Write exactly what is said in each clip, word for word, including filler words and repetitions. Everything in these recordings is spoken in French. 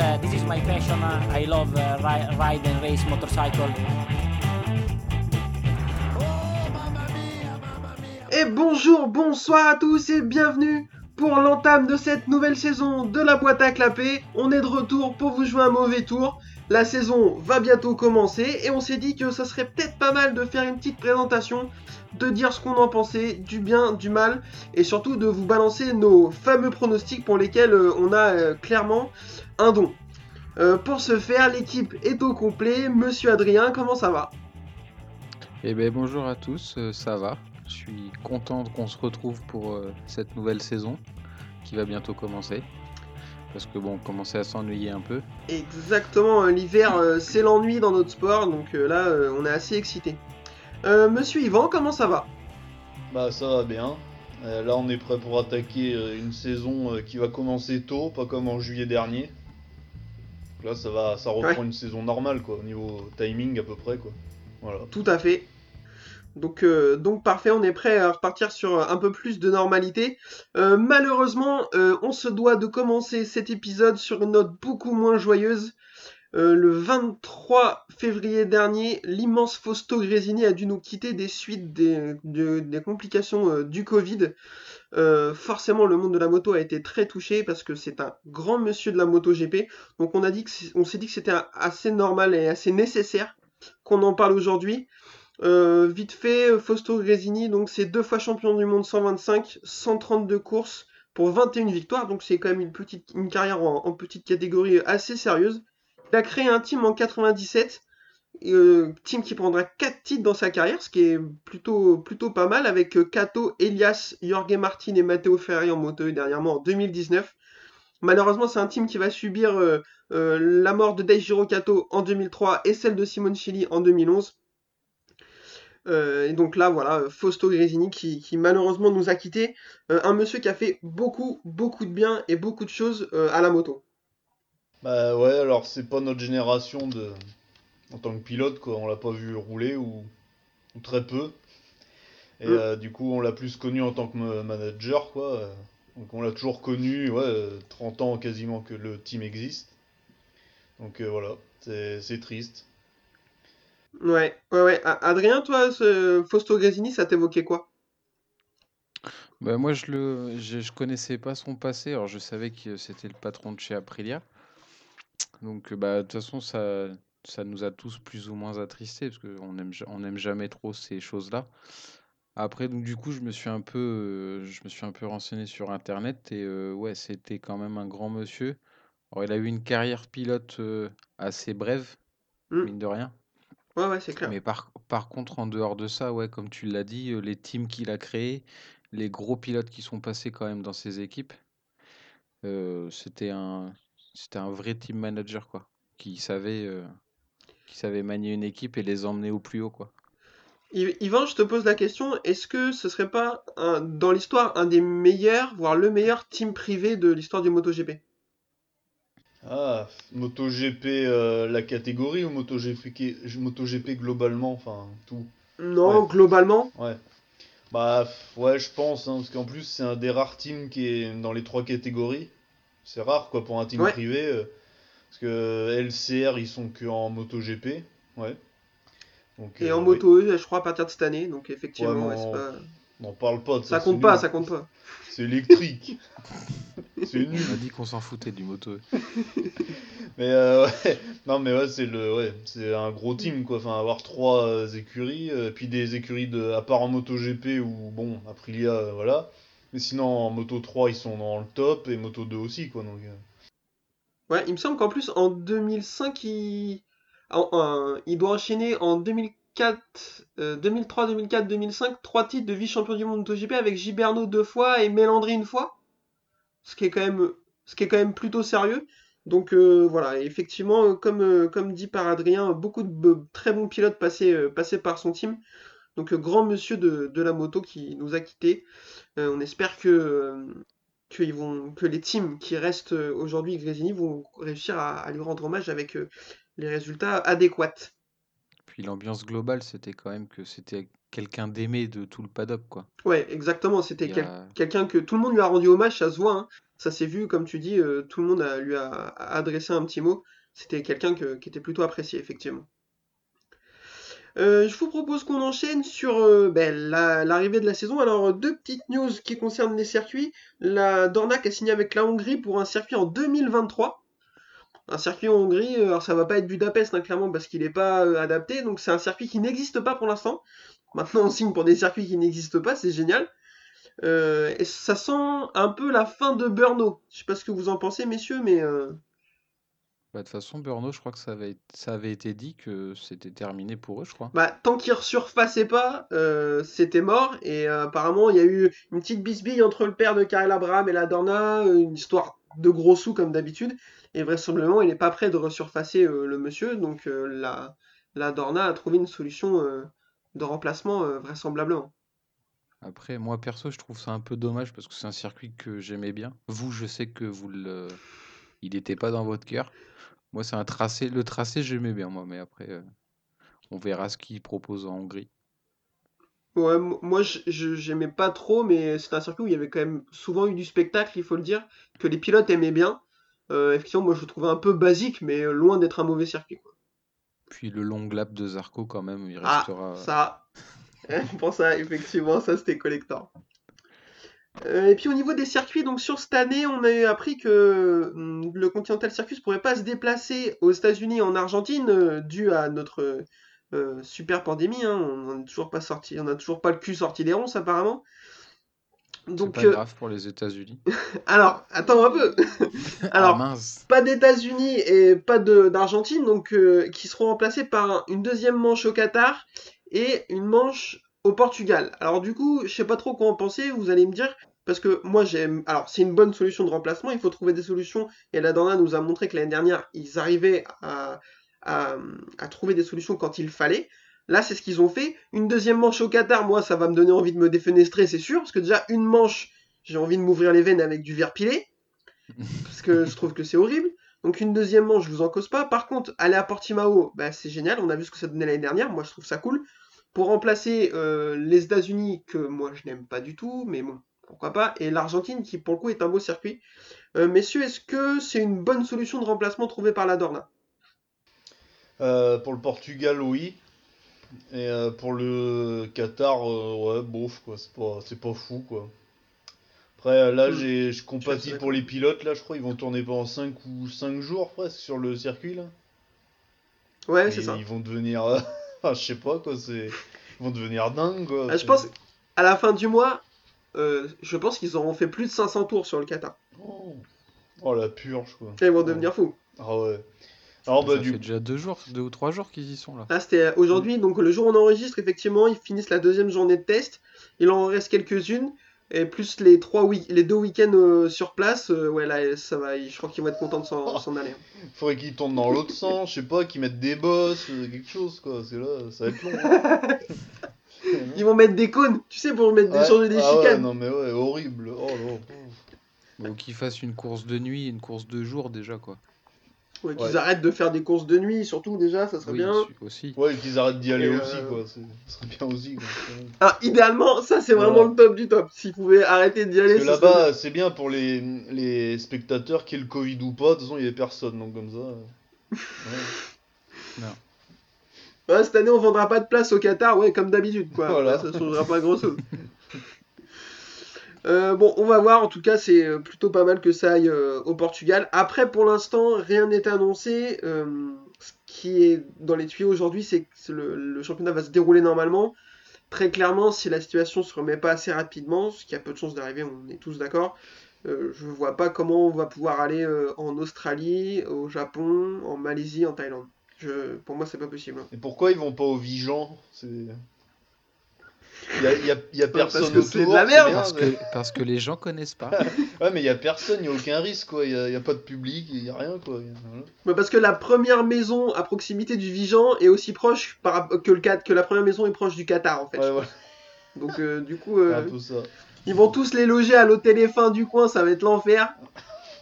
uh, this is my passion. Uh, I love uh, ri- ride and race motorcycle. Et bonjour, bonsoir à tous et bienvenue pour l'entame de cette nouvelle saison de la boîte à clapper. On est de retour pour vous jouer un mauvais tour. La saison va bientôt commencer et on s'est dit que ça serait peut-être pas mal de faire une petite présentation, de dire ce qu'on en pensait, du bien, du mal, et surtout de vous balancer nos fameux pronostics pour lesquels on a clairement un don. Euh, pour ce faire, l'équipe est au complet. Monsieur Adrien, comment ça va ? Eh bien bonjour à tous, euh, ça va. Je suis content qu'on se retrouve pour euh, cette nouvelle saison qui va bientôt commencer. Parce que bon, on commençait à s'ennuyer un peu. Exactement, l'hiver euh, c'est l'ennui dans notre sport, donc euh, là euh, on est assez excités. Euh, Monsieur Yvan, comment ça va ? Bah ça va bien, euh, là on est prêt pour attaquer euh, une saison euh, qui va commencer tôt, pas comme en juillet dernier. Donc là ça va, ça reprend ouais. Une saison normale quoi, au niveau timing à peu près quoi. Voilà. Tout à fait. Donc, euh, donc parfait, on est prêt à repartir sur un peu plus de normalité. Euh, malheureusement, euh, on se doit de commencer cet épisode sur une note beaucoup moins joyeuse. Euh, le vingt-trois février dernier, l'immense Fausto Gresini a dû nous quitter des suites des, des, des complications euh, du Covid. Euh, forcément, le monde de la moto a été très touché parce que c'est un grand monsieur de la MotoGP. Donc on a dit que on s'est dit que c'était assez normal et assez nécessaire qu'on en parle aujourd'hui. Euh, vite fait, Fausto Gresini, donc c'est deux fois champion du monde cent vingt-cinq, cent trente-deux courses pour vingt et une victoires, donc c'est quand même une petite une carrière en, en petite catégorie assez sérieuse. Il a créé un team en quatre-vingt-dix-sept, euh, team qui prendra quatre titres dans sa carrière, ce qui est plutôt plutôt pas mal, avec Kato, Elias, Jorge Martin et Matteo Ferrari en moto et dernièrement en deux mille dix-neuf. Malheureusement, c'est un team qui va subir euh, euh, la mort de Daijiro Kato en deux mille trois et celle de Simoncelli en deux mille onze. Euh, et donc là voilà, Fausto Gresini qui, qui malheureusement nous a quitté, euh, un monsieur qui a fait beaucoup beaucoup de bien et beaucoup de choses euh, à la moto. Bah ouais, alors c'est pas notre génération de en tant que pilote quoi, on l'a pas vu rouler ou, ou très peu. Et mmh. euh, du coup on l'a plus connu en tant que manager quoi, donc on l'a toujours connu, ouais, trente ans quasiment que le team existe. Donc euh, voilà, c'est, c'est triste. Ouais, ouais, ouais. Adrien, toi, ce Fausto Gresini, ça t'évoquait quoi ? Bah moi, je le, je, je connaissais pas son passé. Alors, je savais que c'était le patron de chez Aprilia. Donc, bah, de toute façon, ça, ça nous a tous plus ou moins attristés parce qu'on aime, on aime jamais trop ces choses-là. Après, donc, du coup, je me suis un peu, euh, je me suis un peu renseigné sur Internet et euh, ouais, c'était quand même un grand monsieur. Alors, il a eu une carrière pilote euh, assez brève, mmh. mine de rien. Ouais, ouais, c'est clair. Mais par, par contre, en dehors de ça, ouais, comme tu l'as dit, les teams qu'il a créés, les gros pilotes qui sont passés quand même dans ses équipes, euh, c'était, un, c'était un vrai team manager quoi, qui savait, euh, qui savait manier une équipe et les emmener au plus haut. Quoi. Yvan, je te pose la question, est-ce que ce serait pas, un, dans l'histoire, un des meilleurs, voire le meilleur team privé de l'histoire du MotoGP ? Ah, MotoGP, euh, la catégorie ou MotoGP, MotoGP globalement, enfin tout. Non, ouais. Globalement. Ouais. Bah ouais, je pense, hein, parce qu'en plus c'est un des rares teams qui est dans les trois catégories. C'est rare quoi pour un team ouais. privé, euh, parce que L C R ils sont que en MotoGP, ouais. Donc, et euh, en moto, oui. Je crois à partir de cette année, donc effectivement, ouais, ouais, c'est pas. N'en parle pas de ça. Ça compte pas, nul. ça compte pas. C'est électrique. C'est nul. On a dit qu'on s'en foutait du moto. Mais euh, ouais, non mais ouais, c'est le ouais, c'est un gros team quoi, enfin avoir trois euh, écuries euh, puis des écuries de à part en MotoGP ou bon, Aprilia euh, voilà. Mais sinon en Moto trois, ils sont dans le top et Moto deux aussi quoi donc. Euh... Ouais, il me semble qu'en plus en deux mille cinq il en, en, il doit enchaîner en deux mille quatre, euh, deux mille trois, deux mille quatre, deux mille cinq, trois titres de vice-champion du monde MotoGP avec Giberno deux fois et Mélandry une fois, ce qui est quand même, ce qui est quand même plutôt sérieux. Donc euh, voilà, effectivement, comme, euh, comme dit par Adrien, beaucoup de b- très bons pilotes passés, euh, passés par son team. Donc euh, grand monsieur de, de la moto qui nous a quittés. Euh, on espère que, euh, que, ils vont, que les teams qui restent aujourd'hui Gresini vont réussir à, à lui rendre hommage avec euh, les résultats adéquats. Puis l'ambiance globale, c'était quand même que c'était quelqu'un d'aimé de tout le paddock, quoi. Ouais, exactement. C'était quel- a... quelqu'un que tout le monde lui a rendu hommage, ça se voit. Hein. ça s'est vu, comme tu dis, euh, tout le monde a, lui a, a adressé un petit mot. C'était quelqu'un que, qui était plutôt apprécié, effectivement. Euh, je vous propose qu'on enchaîne sur euh, ben, la, l'arrivée de la saison. Alors, deux petites news qui concernent les circuits. La Dorna qui a signé avec la Hongrie pour un circuit en deux mille vingt-trois. Un circuit en Hongrie, alors ça va pas être Budapest, hein, clairement, parce qu'il n'est pas euh, adapté. Donc, c'est un circuit qui n'existe pas pour l'instant. Maintenant, on signe pour des circuits qui n'existent pas, c'est génial. Euh, et ça sent un peu la fin de Brno. Je sais pas ce que vous en pensez, messieurs, mais... Euh... Bah, de toute façon, Brno, je crois que ça avait, ça avait été dit que c'était terminé pour eux, je crois. Bah, tant qu'ils ne surfaçaient pas, euh, c'était mort. Et euh, apparemment, il y a eu une petite bisbille entre le père de Karel Abraham et la Dorna, une histoire de gros sous comme d'habitude. Et vraisemblablement, il n'est pas prêt de resurfacer euh, le monsieur. Donc euh, la, la Dorna a trouvé une solution euh, de remplacement euh, vraisemblablement. Après, moi perso, je trouve ça un peu dommage parce que c'est un circuit que j'aimais bien. Vous, je sais que vous le... il n'était pas dans votre cœur. Moi, c'est un tracé. Le tracé, j'aimais bien, moi. Mais après, euh, on verra ce qu'ils proposent en Hongrie. Ouais, m- moi, j- j- j'aimais pas trop, mais c'est un circuit où il y avait quand même souvent eu du spectacle, il faut le dire, que les pilotes aimaient bien. Euh, effectivement, moi, je le trouvais un peu basique, mais loin d'être un mauvais circuit, quoi. Puis le long lap de Zarco, quand même, il ah, restera... ça Pour ça, effectivement, ça, c'était collector. Euh, et puis au niveau des circuits, donc sur cette année, on a appris que mm, le Continental Circuit ne pourrait pas se déplacer aux États-Unis et en Argentine euh, dû à notre euh, super pandémie. Hein. On n'a toujours pas sorti, on n'a toujours pas le cul sorti des ronces apparemment. Donc, c'est pas euh... grave pour les États-Unis. Alors, attends un peu. Alors, ah, mince. Pas d'États-Unis et pas de, d'Argentine, donc euh, qui seront remplacés par une deuxième manche au Qatar et une manche au Portugal. Alors du coup, je sais pas trop quoi en penser, vous allez me dire, parce que moi j'aime... Alors c'est une bonne solution de remplacement, il faut trouver des solutions, et la Dorna nous a montré que l'année dernière, ils arrivaient à, à, à trouver des solutions quand il fallait. Là, c'est ce qu'ils ont fait. Une deuxième manche au Qatar, moi ça va me donner envie de me défenestrer, c'est sûr, parce que déjà, une manche, j'ai envie de m'ouvrir les veines avec du verre pilé, parce que je trouve que c'est horrible. Donc une deuxième manche, je vous en cause pas. Par contre, aller à Portimao, bah, c'est génial, on a vu ce que ça donnait l'année dernière, moi je trouve ça cool. Pour remplacer euh, les États-Unis que moi je n'aime pas du tout, mais bon, pourquoi pas, et l'Argentine qui pour le coup est un beau circuit. Euh, messieurs, est-ce que c'est une bonne solution de remplacement trouvée par la Dorna ? euh, Pour le Portugal, oui. Et euh, pour le Qatar, euh, ouais, bof, quoi, c'est pas, c'est pas fou, quoi. Après, là, mmh. j'ai, je compatis pour les pilotes, là, je crois, ils vont tourner pendant cinq ou cinq jours, presque, sur le circuit, là. Ouais, et c'est ça. Ils vont devenir... Euh... Enfin, je sais pas quoi, c'est... ils vont devenir dingues quoi. Ah, je pense à la fin du mois, euh, je pense qu'ils auront fait plus de cinq cents tours sur le Qatar. Oh, oh la purge quoi. Et ils vont devenir oh. fous. Ah ouais. Alors bah, ça du... fait déjà deux jours, deux ou trois jours qu'ils y sont là. Ah c'était aujourd'hui, donc le jour où on enregistre, effectivement, ils finissent la deuxième journée de test. Il en reste quelques-unes et plus les trois week- les deux week-ends euh, sur place, euh, ouais là ça va, je crois qu'ils vont être contents de s'en, oh. s'en aller. Hein. Faudrait qu'ils tournent dans l'autre sens, je sais pas, qu'ils mettent des bosses, euh, quelque chose quoi, c'est là, ça va être long. Hein. Ils vont mettre des cônes, tu sais, pour mettre ouais. des changer des ah, chicanes. Ouais, non mais ouais, horrible. Oh là. Donc qu'ils fassent une course de nuit, une course de jour déjà quoi. Ouais, qu'ils ouais. arrêtent de faire des courses de nuit, surtout déjà, ça serait oui, bien. Aussi. Ouais, qu'ils arrêtent d'y aller euh... aussi, quoi. C'est... Ça serait bien aussi. Quoi. Ah, idéalement, ça c'est voilà. vraiment le top du top. S'ils pouvaient arrêter d'y aller. Parce que ça là-bas, serait... c'est bien pour les, les spectateurs, qu'il y ait le Covid ou pas. De toute façon, il n'y avait personne, donc comme ça. Ouais. non. Ouais, cette année, on ne vendra pas de place au Qatar, ouais, comme d'habitude, quoi. Voilà. Là, ça ne changera pas grand chose. Euh, bon, on va voir, en tout cas c'est plutôt pas mal que ça aille euh, au Portugal. Après pour l'instant rien n'est annoncé, euh, ce qui est dans les tuyaux aujourd'hui c'est que le, le championnat va se dérouler normalement. Très clairement si la situation se remet pas assez rapidement, ce qui a peu de chances d'arriver, on est tous d'accord, euh, je vois pas comment on va pouvoir aller euh, en Australie, au Japon, en Malaisie, en Thaïlande. Je, pour moi c'est pas possible. Et pourquoi ils vont pas au Vigeant ? C'est... Il y a, y a, y a personne parce que autour, c'est de la merde parce que, parce que les gens connaissent pas. Ouais mais il y a personne, il y a aucun risque quoi, il y a, y a pas de public, il y a rien quoi. Voilà. Mais parce que la première maison à proximité du Vigeant est aussi proche par, que le que la première maison est proche du Qatar en fait. Ouais, ouais. Donc euh, du coup euh, ah, tout ça. Ils vont tous les loger à l'hôtel F un du coin, ça va être l'enfer.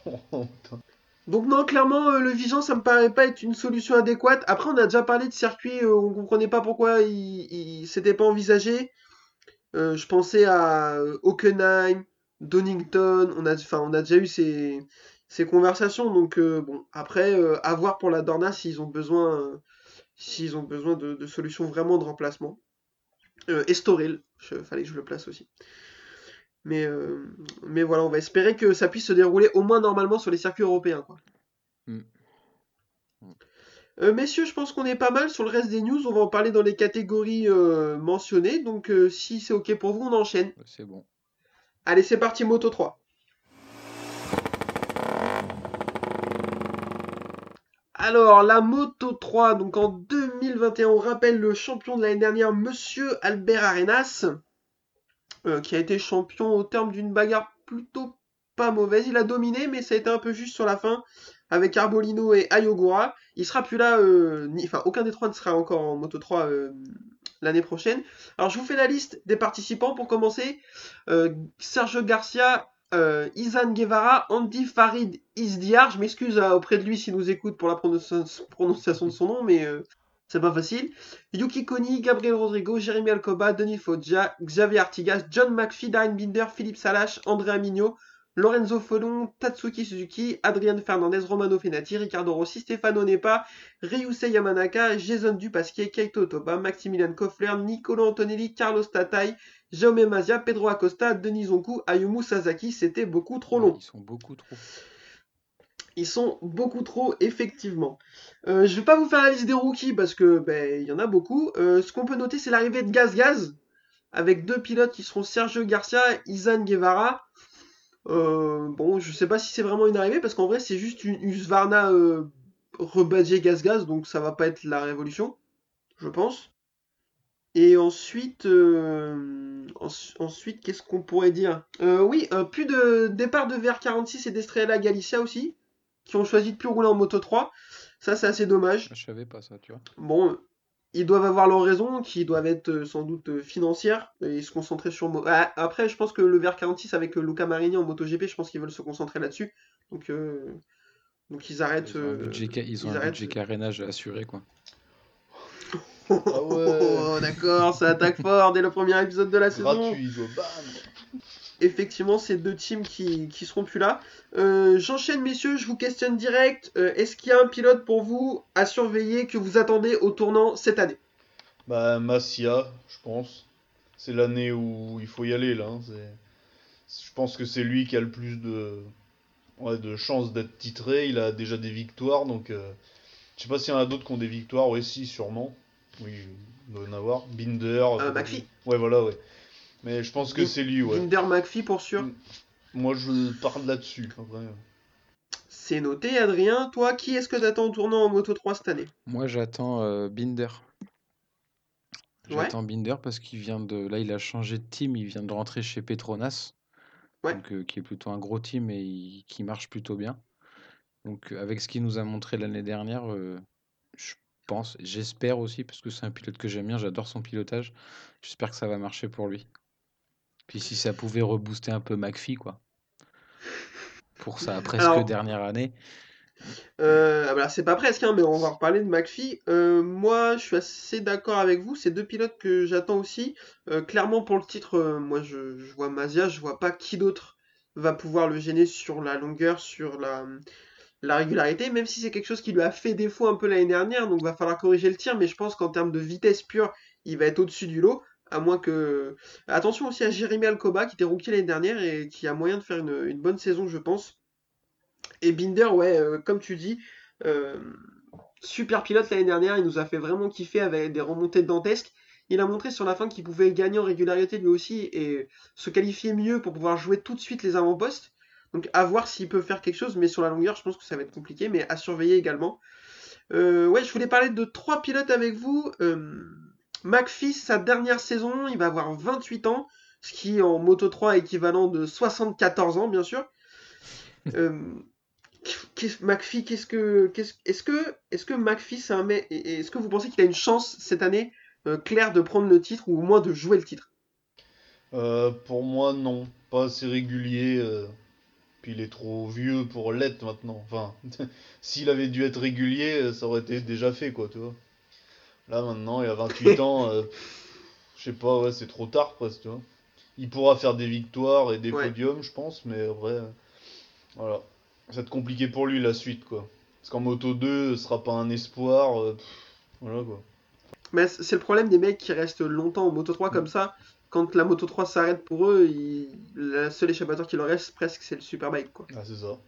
Oh, putain. Donc non, clairement, euh, le Vigeant, ça me paraît pas être une solution adéquate. Après, on a déjà parlé de circuits, euh, on comprenait pas pourquoi il, il s'était pas envisagé. Euh, je pensais à Hockenheim, Donington, on a, enfin, on a déjà eu ces, ces conversations. Donc euh, bon, après, euh, à voir pour la Dorna s'ils ont besoin, euh, s'ils ont besoin de, de solutions vraiment de remplacement. Euh, Estoril, il fallait que je le place aussi. Mais, euh, mais voilà, on va espérer que ça puisse se dérouler au moins normalement sur les circuits européens, quoi. Mm. Euh, messieurs, je pense qu'on est pas mal sur le reste des news. On va en parler dans les catégories euh, mentionnées. Donc euh, si c'est ok pour vous, on enchaîne. C'est bon. Allez, c'est parti, Moto trois. Alors, la Moto trois, donc en deux mille vingt et un, on rappelle le champion de l'année dernière, monsieur Albert Arenas, euh, qui a été champion au terme d'une bagarre plutôt pas mauvaise. Il a dominé, mais ça a été un peu juste sur la fin, avec Arbolino et Ayogura. Il sera plus là, euh, ni, enfin aucun des trois ne sera encore en Moto trois euh, l'année prochaine. Alors je vous fais la liste des participants pour commencer. Euh, Sergio Garcia, euh, Izan Guevara, Andy Farid Isdiar. Je m'excuse euh, auprès de lui s'il nous écoute pour la prononci- prononciation de son nom, mais euh, c'est pas facile. Yuki Koni, Gabriel Rodrigo, Jérémy Alcoba, Denis Foggia, Xavier Artigas, John McPhee, Ayn Binder, Philippe Salache, André Amigno, Lorenzo Folon, Tatsuki Suzuki, Adrian Fernandez, Romano Fenati, Ricardo Rossi, Stefano Nepa, Ryusei Yamanaka, Jason Dupasquier, Keito Toba, Maximilian Koffler, Niccolo Antonelli, Carlos Tatai, Jaume Mazia, Pedro Acosta, Denis Zonkou, Ayumu Sasaki. C'était beaucoup trop long. Ils sont beaucoup trop. Ils sont beaucoup trop, effectivement. Euh, je ne vais pas vous faire la liste des rookies parce que ben, y en a beaucoup. Euh, ce qu'on peut noter, c'est l'arrivée de Gaz Gaz, avec deux pilotes qui seront Sergio Garcia, Izan Guevara. Euh, bon, je sais pas si c'est vraiment une arrivée parce qu'en vrai c'est juste une Husqvarna euh, rebadgée Gaz-Gaz, donc ça va pas être la révolution, je pense. Et ensuite, euh, en, ensuite qu'est-ce qu'on pourrait dire euh, Oui, euh, plus de départ de V R quarante-six et d'Estrella Galicia aussi, qui ont choisi de plus rouler en Moto trois. Ça c'est assez dommage. Je savais pas ça, tu vois. Bon, euh, ils doivent avoir leurs raisons, qui doivent être sans doute financières, et se concentrer sur... Après, je pense que le V R quarante-six avec Luca Marini en MotoGP, je pense qu'ils veulent se concentrer là-dessus. Donc, euh... Donc ils arrêtent... Ils ont un budget, ca... ils ont ils un arrêtent... budget carénage assuré, quoi. Oh, ouais. D'accord, ça attaque fort dès le premier épisode de la saison. Gratuit, bam. Effectivement, c'est deux teams qui, qui seront plus là. Euh, j'enchaîne, messieurs, je vous questionne direct. Euh, est-ce qu'il y a un pilote pour vous à surveiller que vous attendez au tournant cette année ? Bah, Massia, je pense. C'est l'année où il faut y aller, là. Hein. C'est... Je pense que c'est lui qui a le plus de, ouais, de chances d'être titré. Il a déjà des victoires, donc... Euh... Je sais pas s'il y en a d'autres qui ont des victoires. Oui, si, sûrement. Oui, il doit y en avoir. Binder... Euh, McPhee. Ouais, voilà, ouais. Mais je pense que c'est lui, ouais. Binder, McPhee pour sûr. Moi, je parle là-dessus. Après. C'est noté, Adrien. Toi, qui est-ce que t'attends au tournant en Moto trois cette année ? Moi, j'attends euh, Binder. J'attends ouais. Binder parce qu'il vient de... Là, il a changé de team. Il vient de rentrer chez Petronas. Ouais. Donc, euh, qui est plutôt un gros team et il... qui marche plutôt bien. Donc, avec ce qu'il nous a montré l'année dernière, euh, je pense, j'espère aussi, parce que c'est un pilote que j'aime bien. J'adore son pilotage. J'espère que ça va marcher pour lui. Puis si ça pouvait rebooster un peu McPhee, quoi. Pour sa presque Alors, dernière année. Euh, alors c'est pas presque, hein, mais on va reparler de McPhee. Euh, moi, je suis assez d'accord avec vous. C'est deux pilotes que j'attends aussi. Euh, clairement, pour le titre, euh, moi, je, je vois Mazia. Je vois pas qui d'autre va pouvoir le gêner sur la longueur, sur la, la régularité. Même si c'est quelque chose qui lui a fait défaut un peu l'année dernière. Donc, va falloir corriger le tir. Mais je pense qu'en termes de vitesse pure, il va être au-dessus du lot. À moins que... Attention aussi à Jérémy Alcoba qui était rookie l'année dernière et qui a moyen de faire une, une bonne saison, je pense. Et Binder, ouais, euh, comme tu dis, euh, super pilote l'année dernière, il nous a fait vraiment kiffer avec des remontées dantesques. Il a montré sur la fin qu'il pouvait gagner en régularité lui aussi et se qualifier mieux pour pouvoir jouer tout de suite les avant-postes. Donc à voir s'il peut faire quelque chose, mais sur la longueur, je pense que ça va être compliqué, mais à surveiller également. Euh, ouais, je voulais parler de trois pilotes avec vous. Euh... McPhee, sa dernière saison, il va avoir vingt-huit ans, ce qui en Moto trois est équivalent de soixante-quatorze ans, bien sûr. euh, qu'est-ce, McPhee, qu'est-ce que, qu'est-ce, est-ce que, est-ce que McPhee, c'est un mec, est-ce que vous pensez qu'il a une chance cette année euh, claire de prendre le titre ou au moins de jouer le titre ? euh, Pour moi, non, pas assez régulier. Euh... Puis il est trop vieux pour l'être maintenant. Enfin, s'il avait dû être régulier, ça aurait été déjà fait, quoi, tu vois. Là, maintenant, il a vingt-huit ans, euh, je sais pas, ouais, c'est trop tard presque, tu vois. il pourra faire des victoires et des ouais. podiums, je pense, mais en vrai, voilà. Ça va être compliqué pour lui la suite, quoi. Parce qu'en Moto deux, ce sera pas un espoir, euh, pff, voilà, quoi. Mais c'est le problème des mecs qui restent longtemps en Moto trois comme ça. Quand la Moto trois s'arrête pour eux, il... la seule échappatoire qui leur reste presque, c'est le Superbike, quoi. Ah, c'est ça.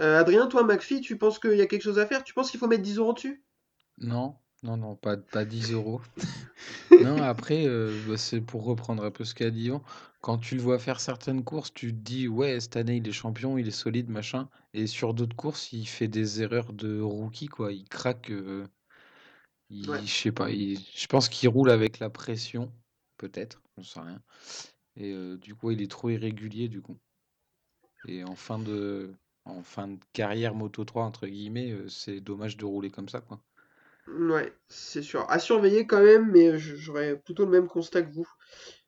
Euh, Adrien, toi, McPhee, tu penses qu'il y a quelque chose à faire? Tu penses qu'il faut mettre dix euros dessus? Non, non, non, pas, pas dix euros. Non, après, euh, c'est pour reprendre un peu ce qu'a dit Yvan. Quand tu le vois faire certaines courses, tu te dis, ouais, cette année, il est champion, il est solide, machin. Et sur d'autres courses, il fait des erreurs de rookie, quoi. Il craque. Euh, il, ouais. Je sais pas, il, je pense qu'il roule avec la pression, peut-être, on ne sait rien. Et euh, du coup, il est trop irrégulier, du coup. Et en fin de. En fin de carrière Moto trois, entre guillemets, euh, c'est dommage de rouler comme ça, quoi. Ouais, c'est sûr. À surveiller quand même, mais j'aurais plutôt le même constat que vous.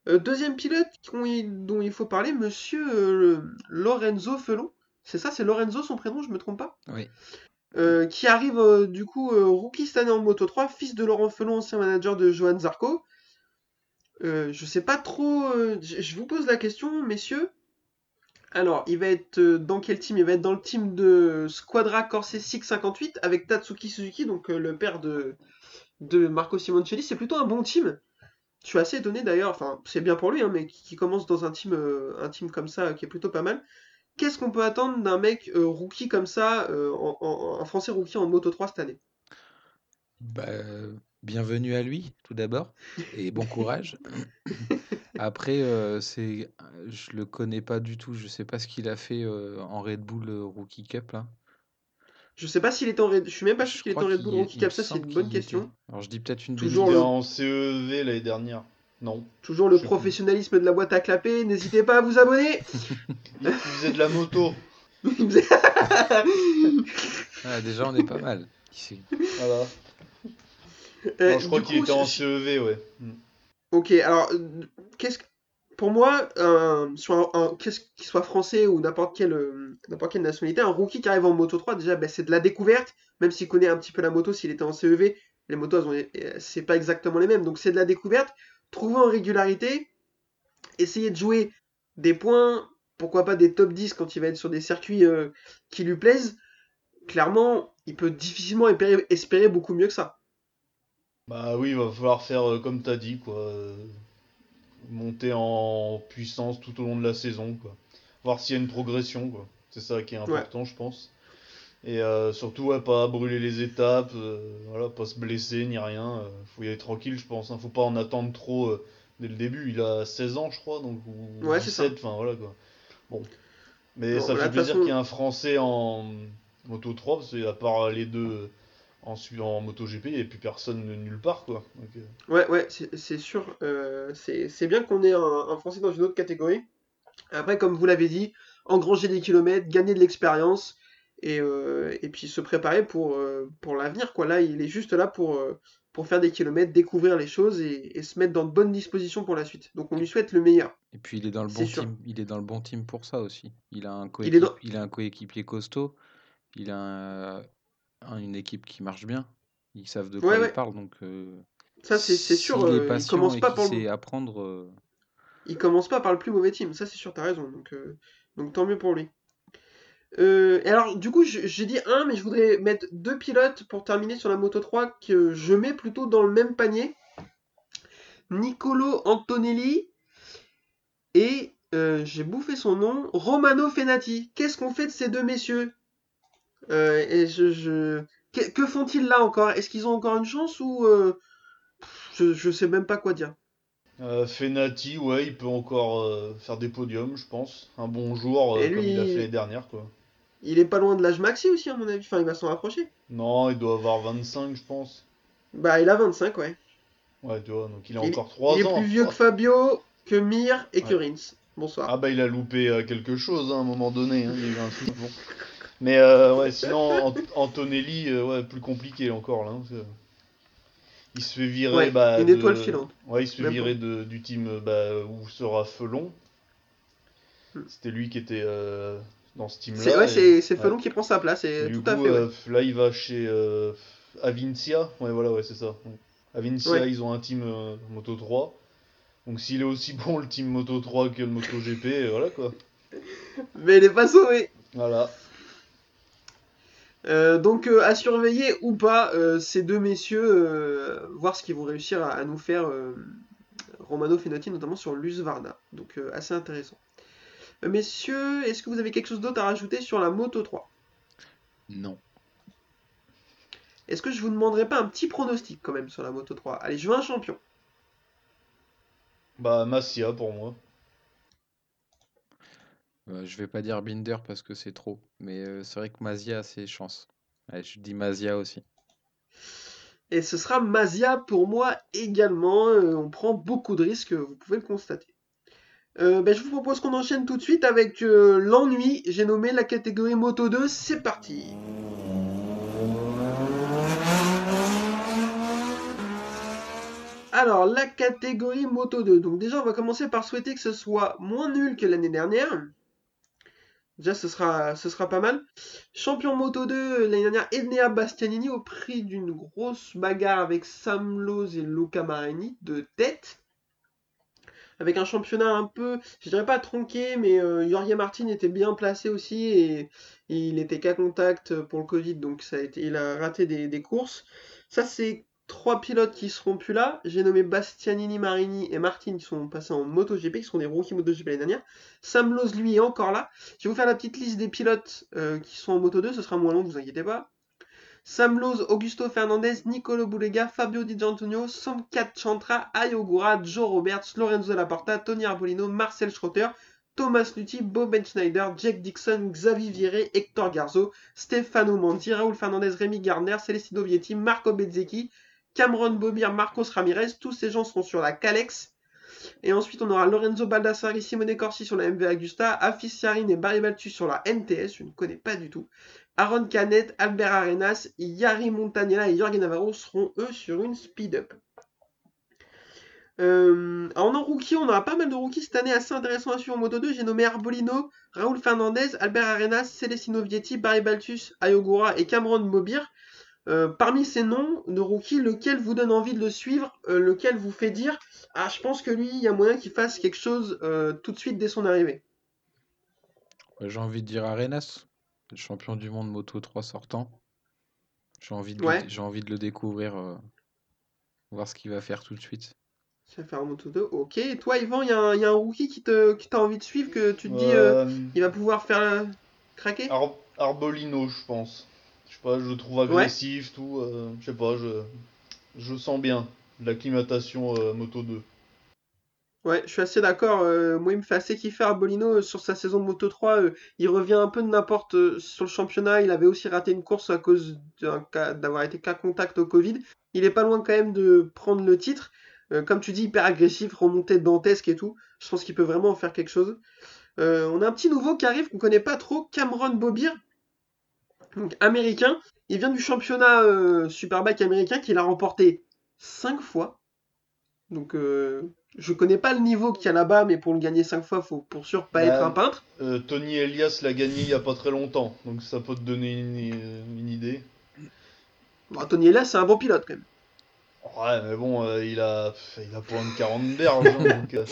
Euh, deuxième pilote dont il faut parler, monsieur euh, Lorenzo Felon. C'est ça, c'est Lorenzo son prénom, je me trompe pas ? Oui. Euh, qui arrive, euh, du coup, euh, rookie cette année en Moto trois, fils de Laurent Felon, ancien manager de Johan Zarco. Euh, je sais pas trop... Euh, je vous pose la question, messieurs. Alors, il va être dans quel team ? Il va être dans le team de Squadra Corse six cent cinquante-huit avec Tatsuki Suzuki, donc le père de, de Marco Simoncelli. C'est plutôt un bon team. Je suis assez étonné d'ailleurs, enfin, c'est bien pour lui, hein, mais qui commence dans un team, un team comme ça qui est plutôt pas mal. Qu'est-ce qu'on peut attendre d'un mec euh, rookie comme ça, euh, en, en, un Français rookie en Moto trois cette année ? Bah, bienvenue à lui, tout d'abord, et bon courage. Après, euh, c'est, je le connais pas du tout. Je sais pas ce qu'il a fait euh, en Red Bull euh, Rookie Cup là. Je sais pas s'il est en Red. Je suis même pas sûr qu'il est en Red Bull Rookie Cup. Ça, c'est une bonne question. Était... Alors, je dis peut-être une. Toujours le... en C E V l'année dernière. Non. Toujours le professionnalisme de la boîte à clapper. N'hésitez pas à vous abonner. Il faisait de la moto. Ah, déjà, on est pas mal ici. Voilà. Euh, non, je crois qu'il coup, était en C E V, ouais. Mm. Ok, alors, qu'est-ce que, pour moi, euh, sur un, un, qu'est-ce qu'il soit français ou n'importe quelle, euh, n'importe quelle nationalité, un rookie qui arrive en Moto trois, déjà, ben, c'est de la découverte, même s'il connaît un petit peu la moto, s'il était en C E V, les motos, elles ont, c'est pas exactement les mêmes, donc c'est de la découverte, trouver en régularité, essayer de jouer des points, pourquoi pas des top dix quand il va être sur des circuits euh, qui lui plaisent, clairement, il peut difficilement espérer, espérer beaucoup mieux que ça. Bah oui, il va falloir faire euh, comme t'as dit, quoi. Euh, monter en puissance tout au long de la saison, quoi. Voir s'il y a une progression, quoi. C'est ça qui est important, ouais. Je pense. Et euh, surtout, ouais, pas brûler les étapes, euh, voilà, pas se blesser, ni rien. Euh, faut y aller tranquille, je pense. Hein. Faut pas en attendre trop euh, dès le début. Il a seize ans, je crois, donc ou ouais, dix-sept, enfin voilà, quoi. Bon. Mais bon, ça fait plaisir façon... qu'il y ait un Français en Moto trois, parce qu'à part les deux... En, en MotoGP, il n'y a plus personne nulle part, quoi. Donc, euh... Ouais, ouais, c'est, c'est sûr. Euh, c'est, c'est bien qu'on ait un, un Français dans une autre catégorie. Après, comme vous l'avez dit, engranger des kilomètres, gagner de l'expérience et, euh, et puis se préparer pour, euh, pour l'avenir, quoi. Là, il est juste là pour, euh, pour faire des kilomètres, découvrir les choses et, et se mettre dans de bonnes dispositions pour la suite. Donc, on lui souhaite le meilleur. Et puis, il est dans le, bon team. Il est dans le bon team pour ça aussi. Il a un, coéquip... il est dans... il a un coéquipier costaud. Il a un... une équipe qui marche bien, ils savent de quoi ouais, ils ouais. parlent, donc euh, ça c'est, c'est sûr, euh, il commence pas par le... apprendre, euh... il commence pas par le plus mauvais team, ça c'est sûr, t'as raison, donc, euh, donc tant mieux pour lui. Euh, et alors du coup je, j'ai dit un, mais je voudrais mettre deux pilotes pour terminer sur la Moto trois que je mets plutôt dans le même panier, Niccolo Antonelli et euh, j'ai bouffé son nom, Romano Fenati. Qu'est-ce qu'on fait de ces deux messieurs? Euh, et je, je... Que, que font-ils là encore ? Est-ce qu'ils ont encore une chance ou euh... je, je sais même pas quoi dire. euh, Fenati, ouais, il peut encore euh, faire des podiums, je pense. Un bon jour, euh, lui, comme il a fait l'année dernière, quoi. Il est pas loin de l'âge maxi aussi, à mon avis. Enfin, il va s'en rapprocher. Non, il doit avoir vingt-cinq, je pense. Bah, il a vingt-cinq, ouais. Ouais, tu vois, donc il a il, encore trois ans. Il est ans, plus vieux que Fabio, que Mir et ouais. que Rins. Bonsoir. Ah bah, il a loupé euh, quelque chose, hein, à un moment donné. Hein, il y a eu un souci. Bon. Mais euh, ouais, sinon Antonelli, euh, ouais, plus compliqué encore là. Hein, il se fait virer, ouais, bah, une étoile de... filante. Ouais, il se fait Même virer de, du team bah, où sera Felon. C'était lui qui était euh, dans ce team-là. C'est, ouais, et... c'est, c'est Felon ouais. qui prend sa place. Et tout coup, à fait. Euh, ouais. Là, il va chez euh, Avincia. Ouais, voilà, ouais, c'est ça. Ouais. Avincia, ouais. Ils ont un team euh, Moto trois. Donc s'il est aussi bon le team Moto trois que le MotoGP, voilà quoi. Mais il est pas sauvé. Voilà. Euh, donc euh, à surveiller ou pas euh, ces deux messieurs, euh, voir ce qu'ils vont réussir à, à nous faire, euh, Romano Fenotti notamment sur l'Husqvarna, donc euh, assez intéressant. Euh, messieurs, est-ce que vous avez quelque chose d'autre à rajouter sur la Moto trois ? Non. Est-ce que je vous demanderai pas un petit pronostic quand même sur la Moto trois ? Allez, je veux un champion. Bah Massia pour moi. Euh, je vais pas dire Binder parce que c'est trop, mais euh, c'est vrai que Mazia a ses chances. Allez, je dis Mazia aussi. Et ce sera Mazia pour moi également. Euh, on prend beaucoup de risques, vous pouvez le constater. Euh, ben, je vous propose qu'on enchaîne tout de suite avec euh, l'ennui. J'ai nommé la catégorie Moto deux. C'est parti. Alors, la catégorie Moto deux. Donc déjà, on va commencer par souhaiter que ce soit moins nul que l'année dernière. Déjà, ce sera, ce sera pas mal. Champion Moto deux, l'année dernière, Enea Bastianini au prix d'une grosse bagarre avec Sam Lowes et Luca Marini de tête. Avec un championnat un peu, je dirais pas tronqué, mais euh, Jorge Martin était bien placé aussi et, et il était cas contact pour le Covid, donc ça a été, il a raté des, des courses. Ça, c'est trois pilotes qui seront plus là. J'ai nommé Bastianini, Marini et Martin qui sont passés en MotoGP, qui sont des rookies MotoGP l'année dernière. Sam Lowes, lui, est encore là. Je vais vous faire la petite liste des pilotes euh, qui sont en Moto deux, ce sera moins long, ne vous inquiétez pas. Sam Lowes, Augusto Fernandez, Nicolo Bulega, Fabio Di Gianantonio, Samkat Chantra, Ayogura, Joe Roberts, Lorenzo Laporta, Tony Arbolino, Marcel Schroeter, Thomas Luthi, Boben Schneider, Jack Dixon, Xavi Viré, Hector Garzo, Stefano Manti, Raoul Fernandez, Rémi Gardner, Celestino Vietti, Marco Bezzecchi, Cameron Bobir, Marcos Ramirez, tous ces gens sont sur la Kalex. Et ensuite, on aura Lorenzo Baldassari, Simone Corsi sur la M V Agusta, Afis Yarin et Barry Baltus sur la N T S, je ne connais pas du tout. Aaron Canet, Albert Arenas, Yari Montagnella et Jorge Navarro seront eux sur une speed-up. Euh, en rookie, on aura pas mal de rookies cette année assez intéressants à suivre en Moto deux. J'ai nommé Arbolino, Raoul Fernandez, Albert Arenas, Celestino Vietti, Barry Baltus, Ayogura et Cameron Bobir. Euh, parmi ces noms de rookies, lequel vous donne envie de le suivre, euh, lequel vous fait dire « Ah, je pense que lui, il y a moyen qu'il fasse quelque chose euh, tout de suite dès son arrivée. » J'ai envie de dire Arenas, le champion du monde Moto trois sortant. J'ai envie de, ouais. le, j'ai envie de le découvrir, euh, voir ce qu'il va faire tout de suite. Ça va faire Moto deux, ok. Et toi, Yvan, il y, y a un rookie qui, te, qui t'a envie de suivre, que tu te dis euh... « euh, il va pouvoir faire euh, craquer ?» Ar- Arbolino, je pense. Je sais pas, je le trouve agressif, ouais. tout, euh, je sais pas, je, je sens bien l'acclimatation euh, Moto deux. Ouais, je suis assez d'accord, euh, moi il me fait assez kiffer Arbolino euh, sur sa saison de Moto trois, euh, il revient un peu de n'importe euh, sur le championnat, il avait aussi raté une course à cause d'un cas, d'avoir été cas contact au Covid, il est pas loin quand même de prendre le titre, euh, comme tu dis, hyper agressif, remontée dantesque et tout, je pense qu'il peut vraiment en faire quelque chose. Euh, on a un petit nouveau qui arrive, qu'on connaît pas trop, Cameron Bobir. Donc américain, il vient du championnat euh, Superbike américain qu'il a remporté cinq fois. Donc euh, je connais pas le niveau qu'il y a là-bas, mais pour le gagner cinq fois, faut pour sûr pas bah, être un peintre. Euh, Tony Elias l'a gagné il y a pas très longtemps, donc ça peut te donner une, une idée. Bah, Tony Elias, c'est un bon pilote quand même. Ouais, mais bon, euh, il a il a pour une quarante berges. Donc, euh,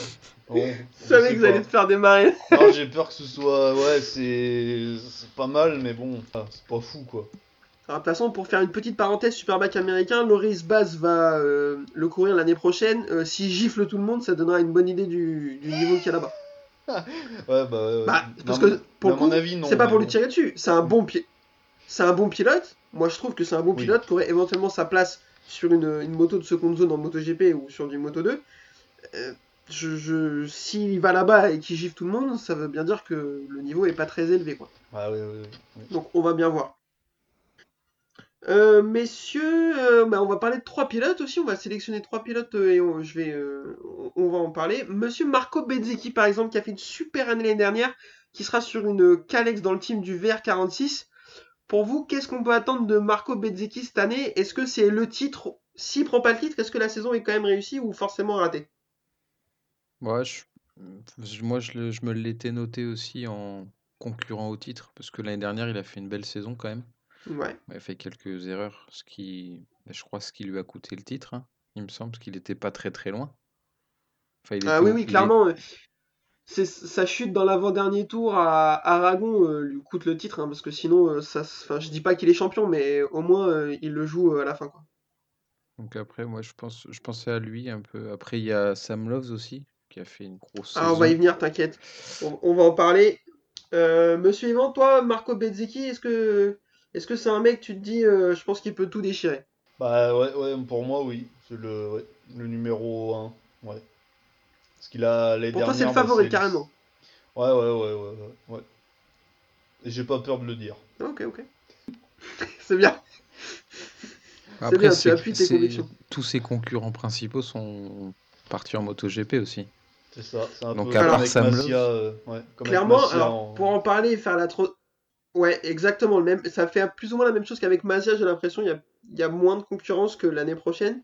bon, je savais que vous alliez te faire démarrer. Non, j'ai peur que ce soit... Ouais, c'est, c'est pas mal, mais bon, c'est pas fou, quoi. Alors, de toute façon, pour faire une petite parenthèse, Superbike américain, Loris Bass va euh, le courir l'année prochaine. Euh, s'il gifle tout le monde, ça donnera une bonne idée du, du niveau qu'il y a là-bas. Ouais, bah... Euh, bah, parce non, que, pour le coup, avis, non, c'est pas pour non. lui tirer dessus. C'est un bon pi... C'est un bon pilote. Moi, je trouve que c'est un bon oui. pilote qui aurait éventuellement sa place... sur une, une moto de seconde zone en MotoGP ou sur du Moto deux, euh, je, je, s'il va là-bas et qu'il gifle tout le monde, ça veut bien dire que le niveau est pas très élevé, quoi. Ah, oui, oui, oui. Donc on va bien voir. Euh, messieurs, euh, bah, on va parler de trois pilotes aussi, on va sélectionner trois pilotes et on, je vais, euh, on, on va en parler. Monsieur Marco Bezzecchi, par exemple, qui a fait une super année l'année dernière, qui sera sur une Kalex dans le team du V R quarante-six. Pour vous, qu'est-ce qu'on peut attendre de Marco Bezzecchi cette année ? Est-ce que c'est le titre ? S'il prend pas le titre, est-ce que la saison est quand même réussie ou forcément ratée ? Ouais, je, moi, je, je me l'étais noté aussi en concurrent au titre, parce que l'année dernière, il a fait une belle saison quand même. Ouais. Il a fait quelques erreurs, ce qui, je crois, ce qui lui a coûté le titre. Hein. Il me semble qu'il n'était pas très très loin. Enfin, il ah oui, oui, clairement. Est... C'est, sa chute dans l'avant-dernier tour à Aragon euh, lui coûte le titre, hein, parce que sinon, euh, ça, je dis pas qu'il est champion, mais au moins, euh, il le joue euh, à la fin, quoi. Donc après, moi, je, pense, je pensais à lui un peu. Après, il y a Sam Loves aussi, qui a fait une grosse saison. Ah, on va y venir, t'inquiète. On, on va en parler. Euh, Monsieur Yvan, toi, Marco Bezzecchi, est-ce que, est-ce que c'est un mec, tu te dis, euh, je pense qu'il peut tout déchirer? Bah ouais, ouais, pour moi, oui. C'est le, ouais, le numéro un, ouais. Parce qu'il a les pour dernières, toi, c'est le favori, bah, c'est... carrément. Ouais, ouais, ouais, ouais, ouais. Et j'ai pas peur de le dire. Ok, ok. C'est bien. Après, c'est bien, c'est, tu appuies tes convictions. Tous ses concurrents principaux sont partis en MotoGP aussi. C'est ça, c'est un donc, peu alors, Sam Massia, euh, ouais, comme clairement, avec Massia alors, en... pour en parler et faire la trop... Ouais, exactement, le même. Ça fait plus ou moins la même chose qu'avec Massia, j'ai l'impression. Il y a, il y a moins de concurrence que l'année prochaine.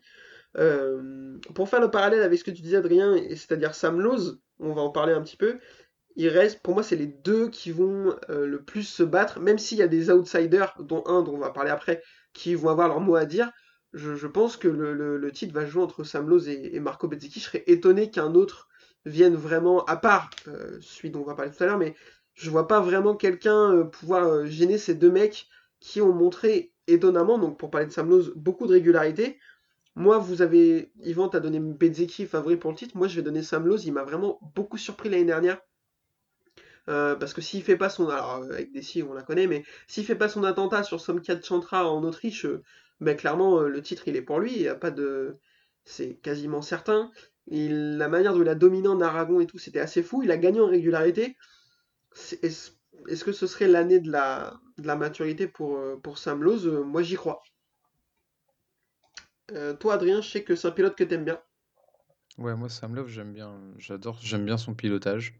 Euh, pour faire le parallèle avec ce que tu disais, Adrien, et c'est-à-dire Sam Loves, on va en parler un petit peu. Il reste, pour moi, c'est les deux qui vont euh, le plus se battre, même s'il y a des outsiders, dont un dont on va parler après, qui vont avoir leur mot à dire. Je, je pense que le, le, le titre va jouer entre Sam Loves et, et Marco Bezzecchi. Je serais étonné qu'un autre vienne vraiment, à part euh, celui dont on va parler tout à l'heure, mais je vois pas vraiment quelqu'un euh, pouvoir euh, gêner ces deux mecs qui ont montré étonnamment, donc pour parler de Sam Loves, beaucoup de régularité. Moi, vous avez, Yvan, t'as donné Bezzecchi favori pour le titre. Moi, je vais donner Sam Loves. Il m'a vraiment beaucoup surpris l'année dernière. Euh, parce que s'il fait pas son, alors avec Dessy, on la connaît, mais s'il fait pas son attentat sur Somkhat Chantra en Autriche, euh, ben clairement euh, le titre il est pour lui. Il y a pas de, c'est quasiment certain. Il, la manière de la dominer en Aragon et tout, c'était assez fou. Il a gagné en régularité. C'est... Est-ce que ce serait l'année de la, de la maturité pour pour Sam Loves? Moi, j'y crois. Euh, toi, Adrien, je sais que c'est un pilote que t'aimes bien. Ouais, moi Sam Loves, j'aime bien, j'adore, j'aime bien son pilotage.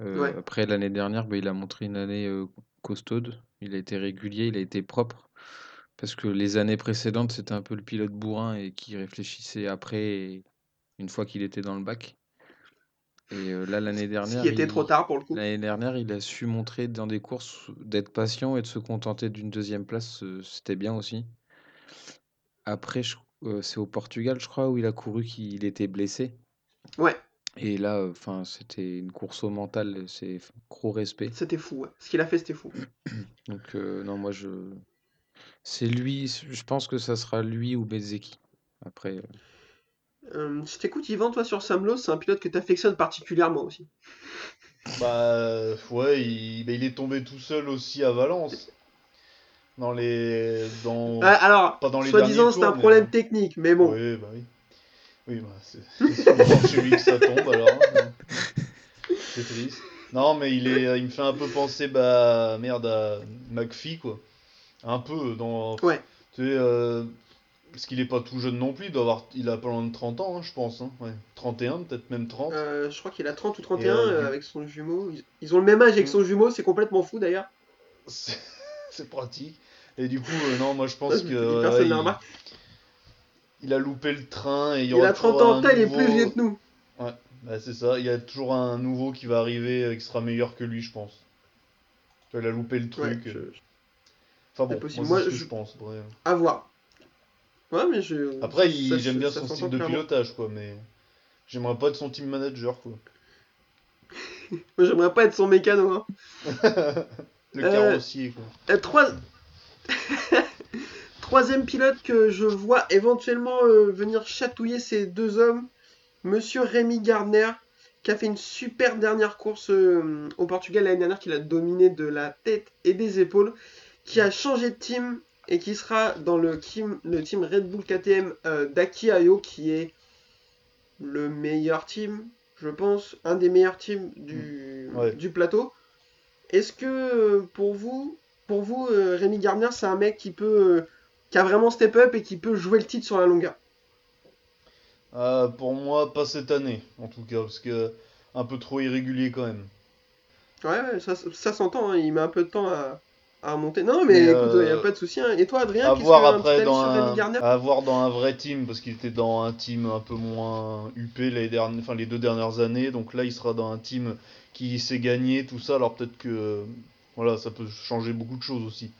Euh, ouais. Après l'année dernière, bah, il a montré une année euh, costaude. Il a été régulier, il a été propre. Parce que les années précédentes, c'était un peu le pilote bourrin et qui réfléchissait après, une fois qu'il était dans le bac. Et euh, là, l'année dernière, qui était il... trop tard pour le coup. L'année dernière, il a su montrer dans des courses d'être patient et de se contenter d'une deuxième place. Euh, c'était bien aussi. Après, je, euh, c'est au Portugal, je crois, où il a couru qu'il était blessé. Ouais. Et là, enfin, euh, c'était une course au mental, c'est gros respect. C'était fou, ouais. Ce qu'il a fait, c'était fou. Donc, euh, non, moi, je, c'est lui. Je pense que ça sera lui ou Bezzecchi. Après. Euh... Euh, je t'écoute, Yvan, toi, sur Sam Loves, c'est un pilote que t'affectionnes particulièrement aussi. Bah, ouais, il, il est tombé tout seul aussi à Valence. Dans les. Dans... Ah, alors, pas dans les soi-disant, c'est tours, un mais... problème technique, mais bon. Oui, bah oui. Oui, bah c'est, c'est chez lui que ça tombe, alors. C'est triste. Non, mais il, est... il me fait un peu penser, bah, merde, à McPhee, quoi. Un peu, dans. Ouais. Tu sais, euh... parce qu'il est pas tout jeune non plus, il doit avoir. Il a pas loin de trente ans, hein, je pense. Hein. Ouais. trente et un, peut-être même trente. Euh, je crois qu'il a trente ou trente et un euh, euh, avec son jumeau. Ils ont le même âge avec son jumeau, c'est complètement fou d'ailleurs. C'est... c'est pratique. Et du coup, euh, non, moi je pense que euh, ouais, il... il a loupé le train. Et il, y aura il a trente ans, nouveau... il est plus vieux que nous. Ouais, bah, c'est ça. Il y a toujours un nouveau qui va arriver et qui sera meilleur que lui, je pense. Il a loupé le truc. Ouais, je... Enfin bon, c'est moi, moi, c'est ce que je, je pense. Ouais. À voir. Ouais, mais je... Après, il... ça, j'aime bien ça, son ça style de clairement. Pilotage, quoi, mais j'aimerais pas être son team manager, quoi. Moi, j'aimerais pas être son mécano, hein. Le carrossier, quoi. Euh, trois... Troisième pilote que je vois éventuellement euh, venir chatouiller ces deux hommes, Monsieur Rémi Gardner, qui a fait une super dernière course euh, au Portugal l'année dernière, qu'il a dominé de la tête et des épaules, qui a changé de team et qui sera dans le team, le team Red Bull K T M euh, d'Aki Ayo, qui est le meilleur team, je pense, un des meilleurs teams du, ouais. du plateau. Est-ce que pour vous, pour vous, Rémi Gardner, c'est un mec qui peut, qui a vraiment step up et qui peut jouer le titre sur la longueur? euh, Pour moi, pas cette année, en tout cas, parce que un peu trop irrégulier quand même. Ouais, ça, ça s'entend. Hein, il met un peu de temps à, à monter. Non, mais, mais écoute, il euh, n'y a pas de souci. Hein. Et toi, Adrien, qu'est-ce que tu as sur Rémi Gardner ? À voir dans un vrai team, parce qu'il était dans un team un peu moins huppé les dernières, enfin les deux dernières années. Donc là, il sera dans un team qui s'est gagné, tout ça, alors peut-être que euh, voilà, ça peut changer beaucoup de choses aussi.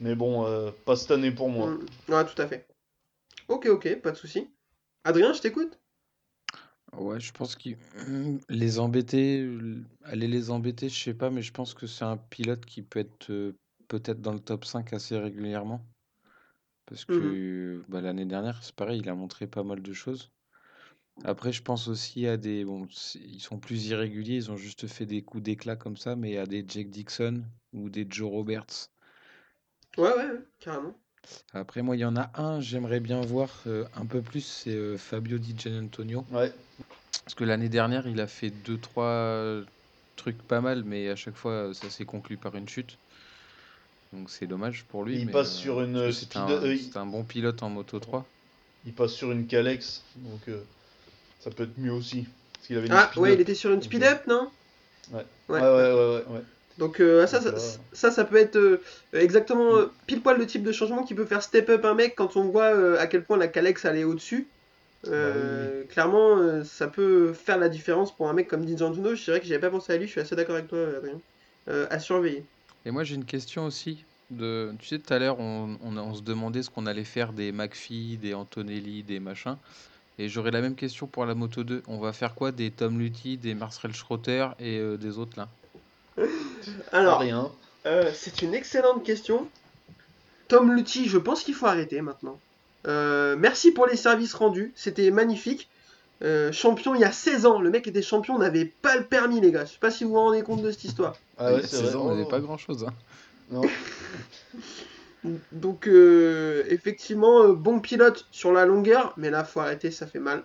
Mais bon, euh, pas cette année pour moi. Mmh, ouais, tout à fait. Ok, ok, pas de souci. Adrien, je t'écoute. Ouais, je pense qu'il les embêter, l- aller les embêter, je sais pas, mais je pense que c'est un pilote qui peut être euh, peut-être dans le top cinq assez régulièrement. Parce Mhm. que bah, l'année dernière, c'est pareil, il a montré pas mal de choses. Après, je pense aussi à des. Bon, c'est- ils sont plus irréguliers, ils ont juste fait des coups d'éclat comme ça, mais à des Jake Dixon ou des Joe Roberts. Ouais, ouais, ouais, carrément. Après, moi, il y en a un, j'aimerais bien voir euh, un peu plus, c'est euh, Fabio Di Giannantonio. Ouais. Parce que l'année dernière, il a fait deux trois trucs pas mal, mais à chaque fois, euh, ça s'est conclu par une chute. Donc c'est dommage pour lui, Il mais passe euh, sur une parce que euh, c'était speed. un, euh, il, c'était un bon pilote en moto trois. il passe sur une Kalex. Donc euh, ça peut être mieux aussi. Parce qu'il avait une Ah, speed ouais, il up. était sur une Donc, speed euh, up, non? ouais. Ouais, Ouais, ouais, ouais. ouais, ouais, ouais. Donc euh, ah, ça, Donc ça, là. ça, ça peut être euh, exactement euh, pile poil le type de changement qui peut faire step up un mec quand on voit euh, à quel point la Kalex allait au-dessus. Bah oui, oui. Euh, clairement, euh, ça peut faire la différence pour un mec comme Dinzanduno. C'est vrai que j'avais pas pensé à lui, je suis assez d'accord avec toi, Adrien. Euh, à surveiller. Et moi j'ai une question aussi. De... Tu sais, tout à l'heure, on, on, on se demandait ce qu'on allait faire des McPhee, des Antonelli, des machins. Et j'aurais la même question pour la moto deux. On va faire quoi des Tom Lutti, des Marcel Schroeter et euh, des autres là? Pas Alors, rien. euh, c'est une excellente question. Tom Lutti, je pense qu'il faut arrêter maintenant. Euh, merci pour les services rendus, c'était magnifique. Euh, champion il y a seize ans, le mec était champion, on n'avait pas le permis, les gars. Je sais pas si vous vous rendez compte de cette histoire. Ah Ah, il ouais, y a c'est vrai. seize ans, on n'avait pas Oh, grand-chose, hein. non. Donc, euh, effectivement, euh, bon pilote sur la longueur, mais là, faut arrêter, ça fait mal.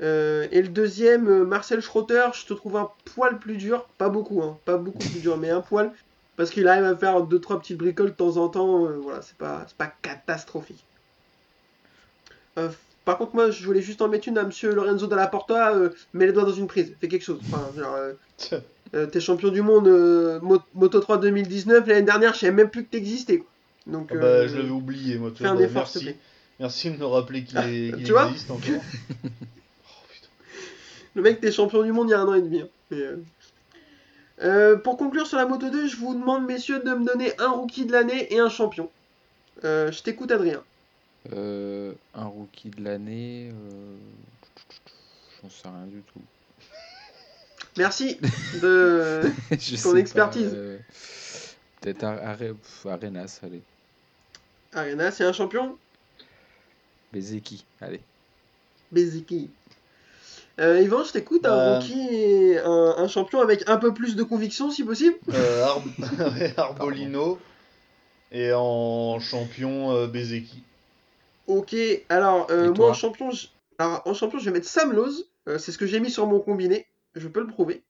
Euh, et le deuxième, euh, Marcel Schroeter, je te trouve un poil plus dur, pas beaucoup, hein, pas beaucoup plus dur, mais un poil, parce qu'il arrive à faire deux trois petites bricoles de temps en temps, euh, voilà, c'est pas, c'est pas catastrophique. Euh, Par contre, moi, je voulais juste en mettre une à Monsieur Lorenzo Dalla Porta, euh, mets les doigts dans une prise, fais quelque chose. Enfin, genre, euh, Tiens. euh, t'es champion du monde euh, Mo- Moto trois deux mille dix-neuf, l'année dernière, je savais même plus que t'existais, quoi. Donc, Ah bah, je l'avais euh, oublié, moi, tu fais vois. un Bah, effort, s'il te merci. plaît. Merci de me rappeler qu'il Ah, est, qu'il tu vois, existe encore. Oh putain. le mec, t'es champion du monde il y a un an et demi, hein. Mais, euh, Euh, pour conclure sur la moto deux, je vous demande, messieurs, de me donner un rookie de l'année et un champion. Euh, je t'écoute, Adrien. Euh, un rookie de l'année, euh, j'en sais rien du tout. Merci de Je ton sais pas. expertise. euh, Peut-être Ar- Are- pff, Arenas, allez. Arena, c'est un champion? Bezeki, allez. Bezeki. Euh, Yvan, je t'écoute, un Bah, rookie et un, un champion avec un peu plus de conviction si possible. euh, Ar- ouais, Pardon. Arbolino et en champion euh, Bezeki. Ok, alors Et euh, moi en toi? champion, je... alors, en champion, je vais mettre Sam Lowes. Euh, c'est ce que j'ai mis sur mon combiné, je peux le prouver.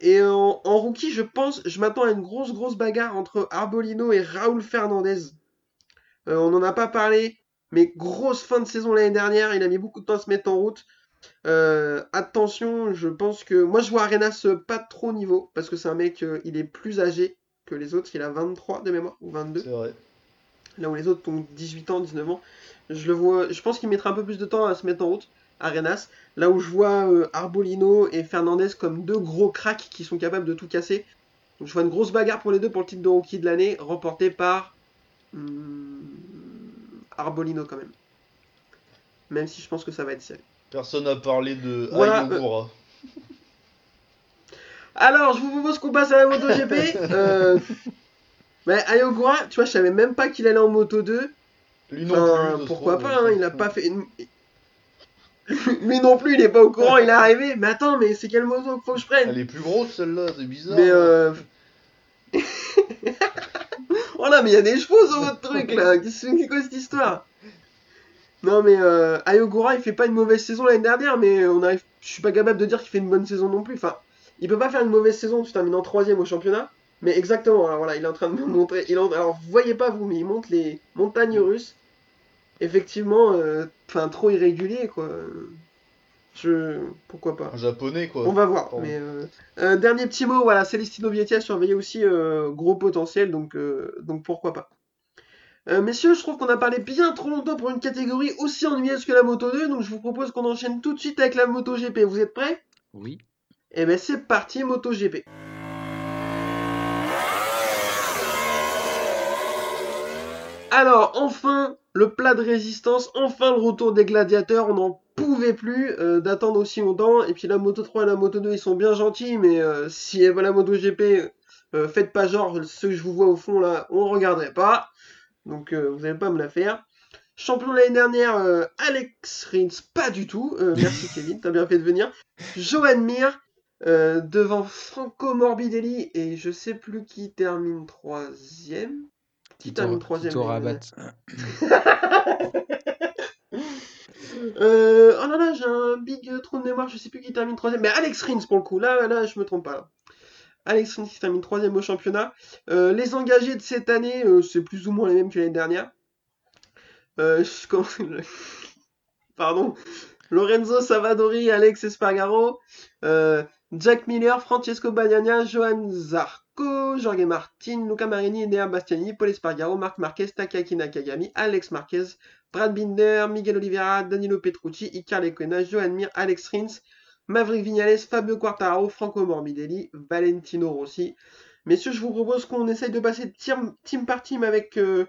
Et en, en rookie, je pense, je m'attends à une grosse grosse bagarre entre Arbolino et Raoul Fernandez. Euh, on n'en a pas parlé, mais grosse fin de saison l'année dernière. Il a mis beaucoup de temps à se mettre en route. Euh, attention, je pense que. Moi, je vois Arenas euh, pas trop au niveau, parce que c'est un mec, euh, il est plus âgé que les autres. Il a vingt-trois de mémoire, ou vingt-deux. C'est vrai. Là où les autres ont dix-huit ans, dix-neuf ans. Je le vois, je pense qu'il mettra un peu plus de temps à se mettre en route, Arenas. Là où je vois euh, Arbolino et Fernandez comme deux gros cracks qui sont capables de tout casser. Donc, je vois une grosse bagarre pour les deux pour le titre de rookie de l'année, remporté par. Hmm, Arbolino quand même. Même si je pense que ça va être serré. Personne n'a parlé de Voilà. euh, Ayogura. Alors, je vous propose qu'on passe à la MotoGP. Euh, mais Ayogura, tu vois, je savais même pas qu'il allait en moto deux. Lui non plus, Enfin, ça se pourquoi trouve. pas, hein, il n'a pas fait une... Lui non plus, il est pas au courant, il est arrivé. Mais attends, mais c'est quelle moto qu'il faut que je prenne? Elle est plus grosse celle-là, c'est Mais bizarre. euh... Oh là, mais il y a des chevaux sur votre truc là. Qu'est-ce que c'est quoi cette histoire? Non mais euh, Ayogura il fait pas une mauvaise saison l'année dernière mais on arrive, je suis pas capable de dire qu'il fait une bonne saison non plus. Enfin, il peut pas faire une mauvaise saison, tu termines en troisième au championnat. Mais exactement, alors voilà, il est en train de me montrer. Il est en- Alors vous voyez pas vous, mais il monte les montagnes russes. Effectivement, euh, enfin trop irrégulier quoi. Je, pourquoi Un pas. japonais On quoi. va voir, mais Pardon. euh, euh, dernier petit mot, voilà, Celestino Vietti a surveillé aussi euh, gros potentiel, donc euh, donc pourquoi pas. Euh, messieurs, je trouve qu'on a parlé bien trop longtemps pour une catégorie aussi ennuyeuse que la Moto deux, donc je vous propose qu'on enchaîne tout de suite avec la Moto G P. Vous êtes prêts? Oui. Eh ben c'est parti, Moto G P. Alors, enfin, le plat de résistance, enfin le retour des gladiateurs, on en pouvais plus euh, d'attendre aussi longtemps. Et puis la Moto trois et la Moto deux, ils sont bien gentils, mais euh, si elle va la Moto G P, euh, faites pas genre ceux que je vous vois au fond là, on regarderait pas. Donc euh, vous n'allez pas me la faire. Champion de l'année dernière, euh, Alex Rins, pas du tout. Euh, merci Kevin, t'as bien fait de venir. Johan Mir, euh, devant Franco Morbidelli, et je sais plus qui termine troisième. Qui Tito, termine troisième. Tito Rabat. euh, oh là là, j'ai un big euh, trou de mémoire, je sais plus qui termine troisième. Mais Alex Rins pour le coup, là, là je me trompe pas. Là. Alex Rins qui termine troisième au championnat. Euh, les engagés de cette année, euh, c'est plus ou moins les mêmes que l'année dernière. Euh, je commence... Pardon. Lorenzo Savadori, Alex Espargaro, euh, Jack Miller, Francesco Bagnaia, Johan Zarco, Jorge Martin, Luca Marini, Nea Bastianini, Paul Espargaro, Marc Marquez, Takaki Nakagami, Alex Marquez, Brad Binder, Miguel Oliveira, Danilo Petrucci, Iker Lecuona, Johan Mir, Alex Rins, Maverick Viñales, Fabio Quartararo, Franco Morbidelli, Valentino Rossi. Messieurs, je vous propose qu'on essaye de passer team, team par team avec... Euh,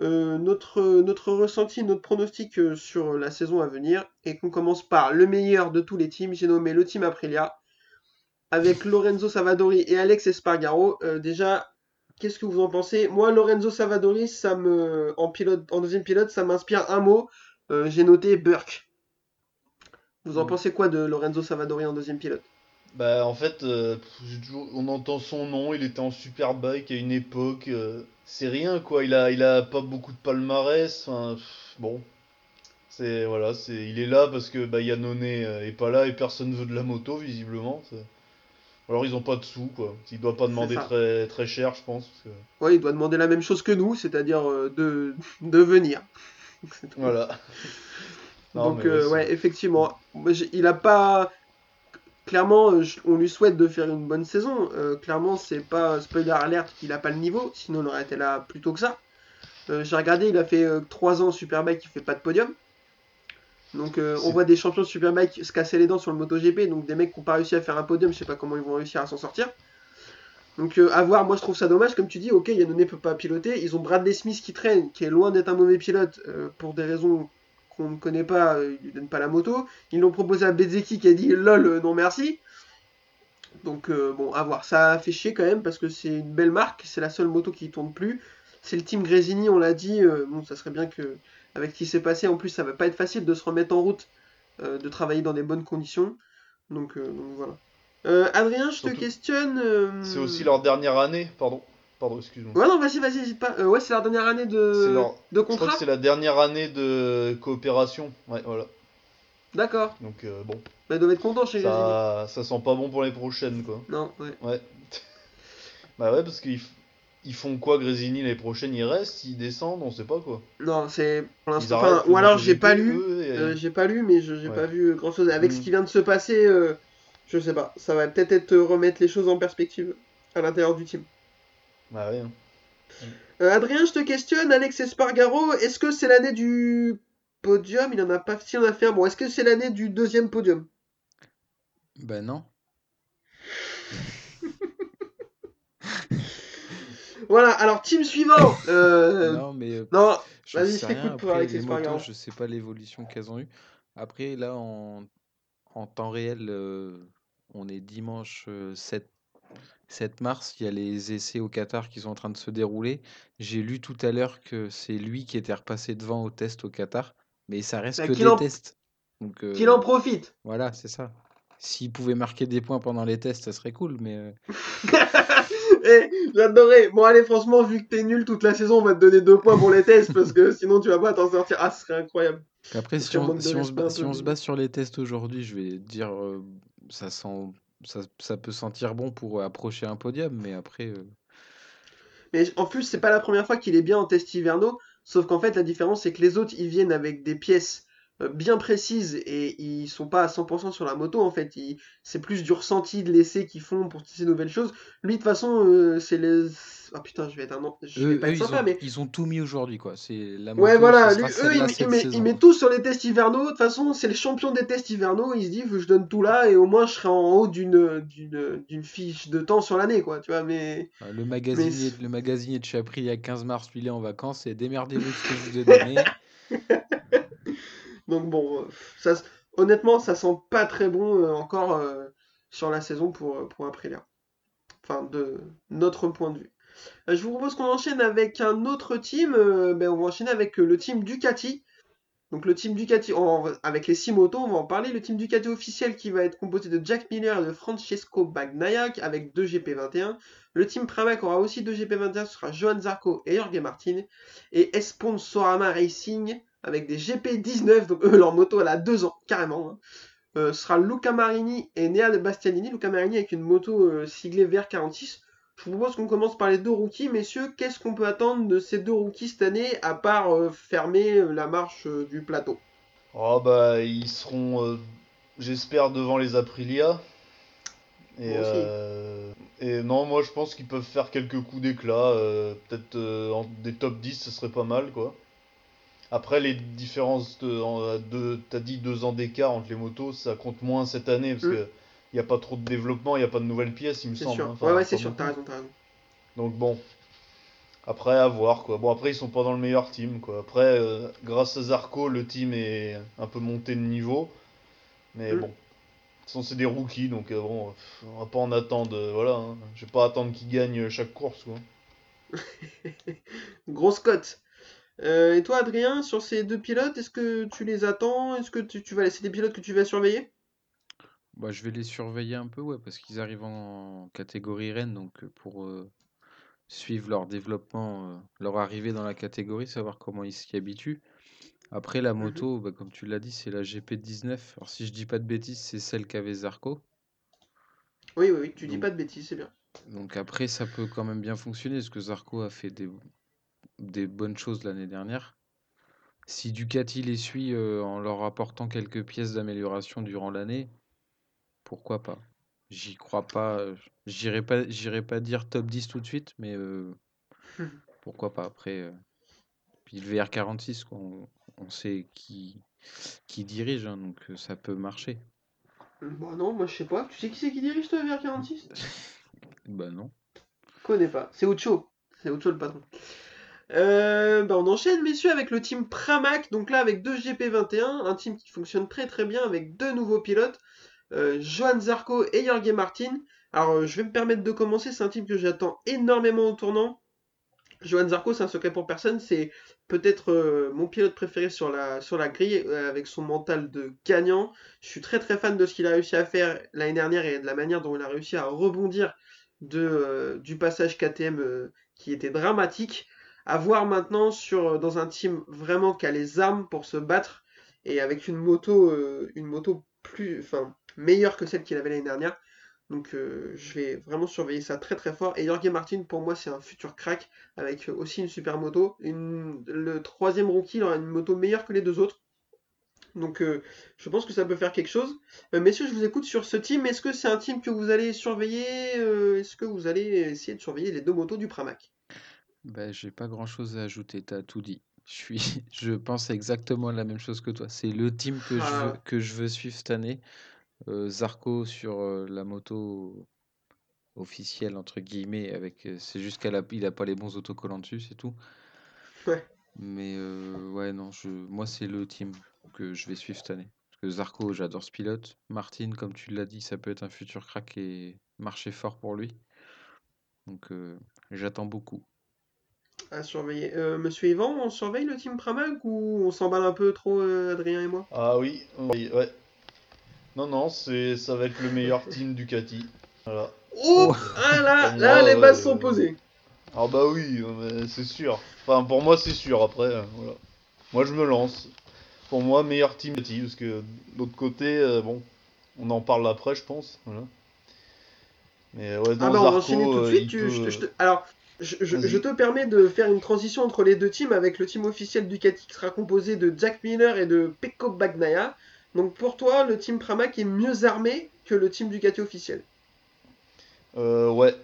Euh, notre, notre ressenti, notre pronostic euh, sur la saison à venir, et qu'on commence par le meilleur de tous les teams. J'ai nommé le team Aprilia avec Lorenzo Savadori et Alex Espargaro. Euh, déjà, qu'est-ce que vous en pensez? Moi, Lorenzo Savadori, ça me, en, pilote, en deuxième pilote, ça m'inspire un mot. Euh, j'ai noté Burke. Vous en pensez quoi de Lorenzo Savadori en deuxième pilote? Bah en fait, euh, toujours... on entend son nom, il était en Superbike à une époque, euh, c'est rien quoi, il a, il a pas beaucoup de palmarès, hein, pff, bon, c'est, voilà, c'est, il est là parce que bah, Yannone est pas là et personne veut de la moto visiblement, c'est... alors ils ont pas de sous quoi, il doit pas demander très, très cher je pense. Parce que... Ouais, il doit demander la même chose que nous, c'est-à-dire euh, de... de venir. Voilà. Non, donc euh, ouais, ouais, effectivement, il a pas... Clairement, je, on lui souhaite de faire une bonne saison. Euh, clairement, c'est pas spoiler alert qu'il a pas le niveau, sinon on aurait été là plus tôt que ça. Euh, j'ai regardé, il a fait euh, trois ans Superbike, il fait pas de podium. Donc euh, on voit des champions de Superbike se casser les dents sur le MotoGP, donc des mecs qui n'ont pas réussi à faire un podium, je sais pas comment ils vont réussir à s'en sortir. Donc euh, à voir, moi je trouve ça dommage, comme tu dis, ok, Yannone peut pas piloter, ils ont Bradley Smith qui traîne, qui est loin d'être un mauvais pilote, euh, pour des raisons... qu'on ne connaît pas, euh, ils ne donnent pas la moto. Ils l'ont proposé à Bezzecchi qui a dit lol, euh, non merci. Donc euh, bon, à voir. Ça a fait chier quand même parce que c'est une belle marque, c'est la seule moto qui tourne plus. C'est le team Gresini, on l'a dit. Euh, bon, ça serait bien que, avec ce qui s'est passé, en plus ça va pas être facile de se remettre en route, euh, de travailler dans des bonnes conditions. Donc, euh, donc voilà. Euh, Adrien, je Surtout, te questionne. Euh... C'est aussi leur dernière année, pardon. Pardon, excuse-moi. Ouais, non, vas-y, vas-y, n'hésite pas. Euh, ouais, c'est la dernière année de... Leur... de contrat. Je crois que c'est la dernière année de coopération. Ouais, voilà. D'accord. Donc, euh, bon. Bah, ils doivent être contents chez Gresini. Ça... ça sent pas bon pour les prochaines, quoi. Non, ouais. Ouais. Bah, ouais, parce qu'ils f... ils font quoi, Gresini, les prochaines? Ils restent, ils descendent, on sait pas, quoi. Non, c'est. Pour l'instant. Enfin, ou alors, j'ai pas lu. Et... Euh, j'ai pas lu, mais je... j'ai ouais. pas vu grand-chose. Avec mmh. ce qui vient de se passer, euh... je sais pas. Ça va peut-être être remettre les choses en perspective à l'intérieur du team. Bah oui. Euh, Adrien, je te questionne, Alex Espargaro, est-ce que c'est l'année du podium? Il en a pas si on a fait un bon. Est-ce que c'est l'année du deuxième podium? Ben non. Voilà, alors team suivant. Euh... Non mais euh, non, je vas-y, je t'écoute pour Alex Espargaro. Motos, je sais pas l'évolution qu'elles ont eu. Après là en, en temps réel, euh, on est dimanche euh, sept mars, il y a les essais au Qatar qui sont en train de se dérouler. J'ai lu tout à l'heure que c'est lui qui était repassé devant au test au Qatar, mais ça reste bah, que des en... tests. Donc, euh... qu'il en profite. Voilà, c'est ça. S'il pouvait marquer des points pendant les tests, ça serait cool, mais... Euh... Eh, j'adorais. Bon, allez, franchement, vu que t'es nul toute la saison, on va te donner deux points pour les tests, parce que sinon tu vas pas t'en sortir. Ah, ce serait incroyable. Après, si on, si, on se ba... si on se base sur les tests aujourd'hui, je vais dire, euh, ça sent... Ça, ça peut sentir bon pour approcher un podium, mais après... Euh... Mais en plus, c'est pas la première fois qu'il est bien en test hivernaux, sauf qu'en fait, la différence, c'est que les autres, ils viennent avec des pièces bien précises et ils sont pas à cent pour cent sur la moto, en fait. Ils... C'est plus du ressenti de l'essai qu'ils font pour tester de nouvelles choses. Lui, de toute façon, euh, c'est les... Ah oh, putain, je vais être un... Je vais euh, pas eux, être sympa, ils ont, mais... Ils ont tout mis aujourd'hui, quoi. C'est la moto, ouais, voilà. Lui, eux, ils il met, il met tout sur les tests hivernaux. De toute façon, c'est le champion des tests hivernaux. Il se dit, je donne tout là et au moins, je serai en haut d'une, d'une, d'une fiche de temps sur l'année, quoi. Tu vois, mais... Le magasinier, mais... le magasinier de Chapri, il y a quinze mars, lui, il est en vacances et démerdez-vous de ce que je vous ai donné. Donc bon, ça... honnêtement, ça sent pas très bon euh, encore euh, sur la saison pour, pour Aprilia. Enfin, de notre point de vue. Euh, je vous propose qu'on enchaîne avec un autre team. Euh, ben, on va enchaîner avec euh, le team Ducati. Donc le team Ducati, on, avec les six motos, on va en parler. Le team Ducati officiel qui va être composé de Jack Miller et de Francesco Bagnaia avec deux G P vingt et un. Le team Pramac aura aussi deux G P vingt et un, ce sera Johan Zarco et Jorge Martin. Et Esponsorama Racing avec des G P dix-neuf, donc eux, leur moto elle a deux ans, carrément. Hein. Euh, ce sera Luca Marini et Nea Bastianini. Luca Marini avec une moto euh, siglée V R quarante-six. Je vous propose qu'on commence par les deux rookies. Messieurs, qu'est-ce qu'on peut attendre de ces deux rookies cette année, à part euh, fermer euh, la marche euh, du plateau ? Oh bah, ils seront, euh, j'espère, devant les Aprilia. Et, euh, et non, moi, je pense qu'ils peuvent faire quelques coups d'éclat. Euh, peut-être euh, en, des top dix, ce serait pas mal, quoi. Après, les différences, de, de, t'as dit deux ans d'écart entre les motos, ça compte moins cette année, parce mmh. que... Il n'y a pas trop de développement, il n'y a pas de nouvelles pièces, il me c'est semble. Sûr. Enfin, ouais, ouais, c'est sûr, t'as raison, t'as raison. Donc bon, après, à voir, quoi. Bon, après, ils sont pas dans le meilleur team, quoi. Après, euh, grâce à Zarco, le team est un peu monté de niveau. Mais mm. bon, de toute façon, c'est des rookies, donc euh, bon, on va pas en attendre, euh, voilà. Hein. Je vais pas attendre qu'ils gagnent chaque course, quoi. Grosse cote. Euh, et toi, Adrien, sur ces deux pilotes, est-ce que tu les attends ? Est-ce que tu, tu vas laisser des pilotes que tu vas surveiller ? Bah, je vais les surveiller un peu, ouais, parce qu'ils arrivent en catégorie Rennes, donc pour euh, suivre leur développement, euh, leur arrivée dans la catégorie, savoir comment ils s'y habituent. Après, la moto, bah, comme tu l'as dit, c'est la G P dix-neuf. Alors, si je dis pas de bêtises, c'est celle qu'avait Zarco. Oui, oui, oui, tu donc, dis pas de bêtises, c'est bien. Donc après, ça peut quand même bien fonctionner, parce que Zarco a fait des, des bonnes choses l'année dernière. Si Ducati les suit euh, en leur apportant quelques pièces d'amélioration durant l'année, pourquoi pas ? J'y crois pas. J'irai pas, j'irai pas dire top dix tout de suite, mais euh, pourquoi pas. Après, euh, puis le V R quarante-six, quoi, on, on sait qui, qui dirige, hein, donc ça peut marcher. Bah non, moi je sais pas. Tu sais qui c'est qui dirige, toi, le V R quarante-six ? Bah non. Je connais pas. C'est Ocho. C'est Ocho le patron. Euh, bah on enchaîne, messieurs, avec le team Pramac. Donc là, avec deux G P vingt et un, un team qui fonctionne très très bien avec deux nouveaux pilotes. Euh, Johan Zarco et Jorge Martin. Alors euh, je vais me permettre de commencer, c'est un team que j'attends énormément au tournant. Johan Zarco, c'est un secret pour personne, c'est peut-être euh, mon pilote préféré sur la, sur la grille, euh, avec son mental de gagnant. Je suis très très fan de ce qu'il a réussi à faire l'année dernière et de la manière dont il a réussi à rebondir de, euh, du passage K T M euh, qui était dramatique. À voir maintenant sur, dans un team vraiment qui a les armes pour se battre et avec une moto, euh, une moto plus... Enfin, meilleure que celle qu'il avait l'année dernière, donc euh, je vais vraiment surveiller ça très très fort. Et Jorge Martin, pour moi, c'est un futur crack avec aussi une super moto. Une... le troisième rookie, il aura une moto meilleure que les deux autres, donc euh, je pense que ça peut faire quelque chose. Euh, messieurs, je vous écoute sur ce team. Est-ce que c'est un team que vous allez surveiller ? euh, Est-ce que vous allez essayer de surveiller les deux motos du Pramac ? Ben, j'ai pas grand chose à ajouter, t'as tout dit. Je suis, je pense exactement la même chose que toi. C'est le team que ah. je veux... que je veux suivre cette année. Euh, Zarco sur euh, la moto officielle entre guillemets, avec euh, c'est juste qu'il a, il a pas les bons autocollants dessus, c'est tout. Ouais. Mais euh, ouais non, je, moi c'est le team que je vais suivre cette année. Parce que Zarco, j'adore ce pilote. Martin, comme tu l'as dit, ça peut être un futur crack et marcher fort pour lui. Donc euh, j'attends beaucoup. À surveiller. Euh, Monsieur Yvan, on surveille le team Pramac ou on s'emballe un peu trop, euh, Adrien et moi ? Ah oui, oui, ouais. Non, non, c'est... ça va être le meilleur team Ducati. Voilà. Oh, ah là, là, moi, les bases euh... sont posées. Ah bah oui, c'est sûr. Enfin, pour moi, c'est sûr, après, voilà. Moi, je me lance. Pour moi, meilleur team Ducati, parce que d'autre côté, euh, bon, on en parle après, je pense. Voilà. Mais ouais, dans ah bah, Zarco, on va enchaîner tout de suite. Tu, peut... je te, je te... Alors, je, je, je te permets de faire une transition entre les deux teams, avec le team officiel Ducati qui sera composé de Jack Miller et de Pecco Bagnaia. Donc pour toi, le team Pramac est mieux armé que le team Ducati officiel ? Euh, ouais.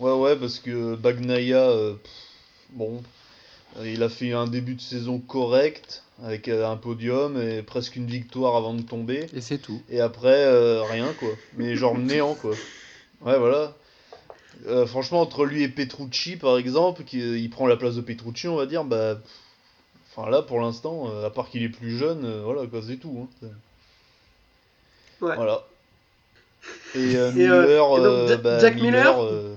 Ouais, ouais, parce que Bagnaia, euh, pff, bon, il a fait un début de saison correct, avec un podium et presque une victoire avant de tomber. Et c'est tout. Et après, euh, rien, quoi. Mais genre néant, quoi. Ouais, voilà. Euh, franchement, entre lui et Petrucci, par exemple, qui il prend la place de Petrucci, on va dire, bah... Pff, enfin là pour l'instant, euh, à part qu'il est plus jeune, euh, voilà quoi, c'est tout. Hein. Ouais. Voilà. Et, euh, et Miller, euh, et donc, ja- bah, Jack Miller, Miller euh,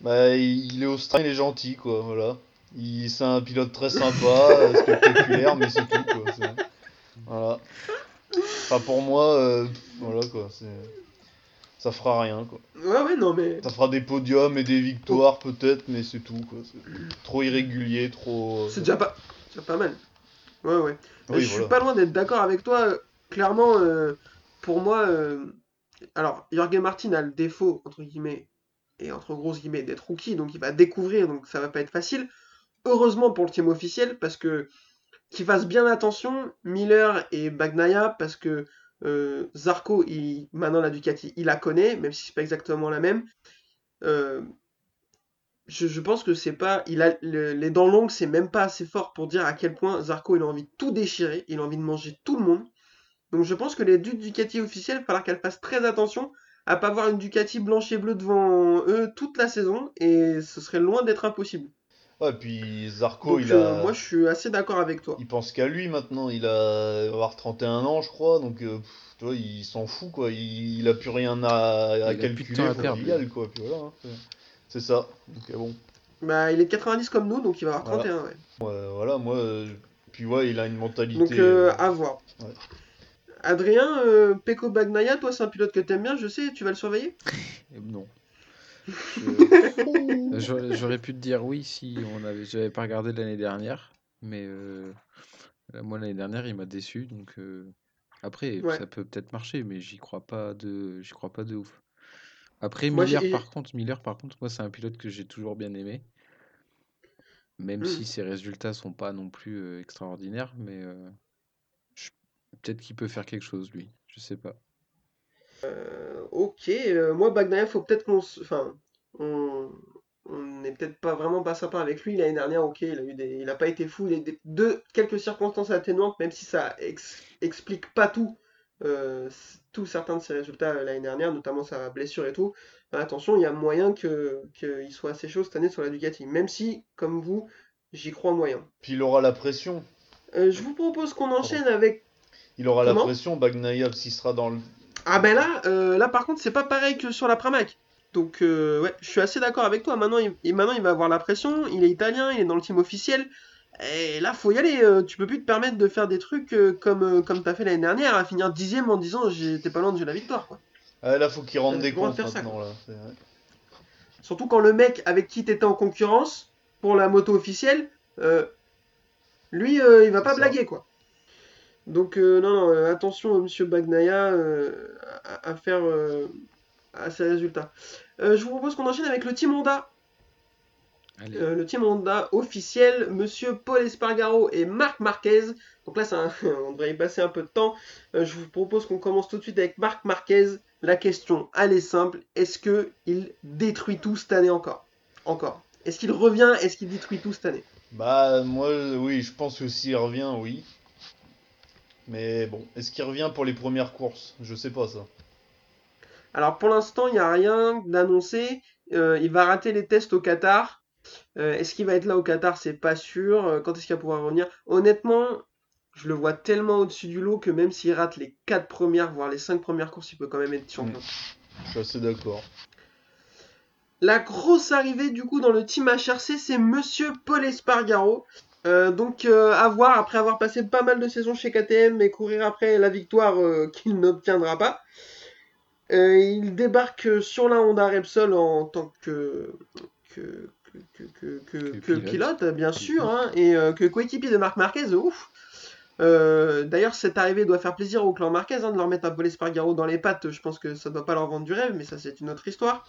bah, il est australien, il est gentil, quoi. Voilà. Il, c'est un pilote très sympa, spectaculaire, mais c'est tout, quoi. C'est... Voilà. Enfin, pour moi, euh, voilà, quoi. C'est... Ça fera rien, quoi. Ouais, ouais, non, mais... Ça fera des podiums et des victoires, oh. peut-être, mais c'est tout, quoi. C'est trop irrégulier, trop... C'est déjà pas... C'est pas mal. Ouais, ouais. Oui, je voilà. suis pas loin d'être d'accord avec toi. Clairement, euh, pour moi... Euh... Alors, Jorge Martin a le défaut, entre guillemets, et entre grosses guillemets, d'être rookie, donc il va découvrir, donc ça va pas être facile. Heureusement pour le team officiel, parce que... Qu'ils fassent bien attention, Miller et Bagnaia, parce que... Euh, Zarco, il, maintenant la Ducati, il la connaît, même si c'est pas exactement la même. Euh, je, je pense que c'est pas, il a le, les dents longues, c'est même pas assez fort pour dire à quel point Zarco il a envie de tout déchirer, il a envie de manger tout le monde. Donc je pense que les deux Ducati officielles, il va falloir qu'elles fassent très attention à pas avoir une Ducati blanche et bleue devant eux toute la saison, et ce serait loin d'être impossible. Ouais, puis Zarco, donc, il a... Euh, moi, je suis assez d'accord avec toi. Il pense qu'à lui, maintenant. Il a... Il va avoir trente et un ans, je crois. Donc, euh, pff, tu vois, il s'en fout, quoi. Il, il a plus rien à, à calculer. À faire, il a, quoi. Puis voilà, hein. C'est ça. Donc, bon. Bah, il est de quatre-vingt-dix comme nous, donc il va avoir trente et un, voilà. ouais. ouais. Voilà, moi... Euh... Puis, ouais, il a une mentalité... Donc, euh, euh... à voir. Ouais. Adrien, euh, Pecco Bagnaia, toi, c'est un pilote que t'aimes bien, je sais. Tu vas le surveiller? Non. Je... J'aurais pu te dire oui si on avait... j'avais pas regardé l'année dernière, mais euh... moi l'année dernière il m'a déçu, donc euh... après ouais. ça peut peut-être marcher, mais j'y crois pas de, j'y crois pas de ouf. Après moi, Miller j'ai... par contre, Miller par contre, moi c'est un pilote que j'ai toujours bien aimé, même mmh. si ses résultats sont pas non plus euh, extraordinaires, mais euh... je... peut-être qu'il peut faire quelque chose lui, je sais pas. Euh, ok, euh, moi Bagnaia, faut peut-être qu'on s... enfin, on... on est peut-être pas vraiment pas sympa avec lui l'année dernière. Ok, il a eu des, il a pas été fou, il a eu des... de quelques circonstances atténuantes, même si ça ex... explique pas tout, euh, tout certains de ses résultats euh, l'année dernière, notamment sa blessure et tout. Ben, attention, il y a moyen que qu'il soit assez chaud cette année sur la Ducati, même si, comme vous, j'y crois moyen. Puis il aura la pression. Euh, je vous propose qu'on enchaîne Pardon. avec. Il aura Comment la pression, Bagnaia, s'il sera dans le. Ah ben là, euh, là par contre c'est pas pareil que sur la Pramac. Donc euh, ouais, je suis assez d'accord avec toi. Maintenant il, et maintenant il va avoir la pression. Il est italien, il est dans le team officiel. Et là faut y aller. Euh, tu peux plus te permettre de faire des trucs euh, comme euh, comme t'as fait l'année dernière, à finir dixième en disant j'étais pas loin de jouer la victoire, quoi. Ah, là faut qu'il rende des comptes maintenant, ça, là. C'est vrai. Surtout quand le mec avec qui t'étais en concurrence pour la moto officielle, euh, lui euh, il va pas blaguer, quoi. Donc euh, non, non, euh, attention euh, monsieur Bagnaia euh, à, à faire euh, à ses résultats. Euh, je vous propose qu'on enchaîne avec le team Honda. Euh, le team Honda officiel, monsieur Paul Espargaro et Marc Marquez. Donc là, c'est un... on devrait y passer un peu de temps. Euh, je vous propose qu'on commence tout de suite avec Marc Marquez. La question, elle est simple. Est-ce qu'il détruit tout cette année encore ? Encore. Est-ce qu'il revient ? Est-ce qu'il détruit tout cette année ? Bah moi, oui, je pense que s'il revient, oui. Mais bon, est-ce qu'il revient pour les premières courses ? Je sais pas ça. Alors pour l'instant, il n'y a rien d'annoncé. Euh, il va rater les tests au Qatar. Euh, est-ce qu'il va être là au Qatar ? C'est pas sûr. Euh, quand est-ce qu'il va pouvoir revenir ? Honnêtement, je le vois tellement au-dessus du lot que même s'il rate les quatre premières, voire les cinq premières courses, il peut quand même être champion. Mmh. Je suis assez d'accord. La grosse arrivée du coup dans le team H R C, c'est monsieur Paul Espargaro. Euh, donc euh, à voir, après avoir passé pas mal de saisons chez K T M et courir après la victoire euh, qu'il n'obtiendra pas, euh, il débarque sur la Honda Repsol en tant que, que, que, que, que, que, que pilote, bien sûr, hein, et euh, que coéquipier de Marc Marquez, ouf. Euh, d'ailleurs cette arrivée doit faire plaisir au clan Marquez, hein, de leur mettre un peu l'Espargaro dans les pattes. Je pense que ça doit pas leur vendre du rêve, mais ça c'est une autre histoire.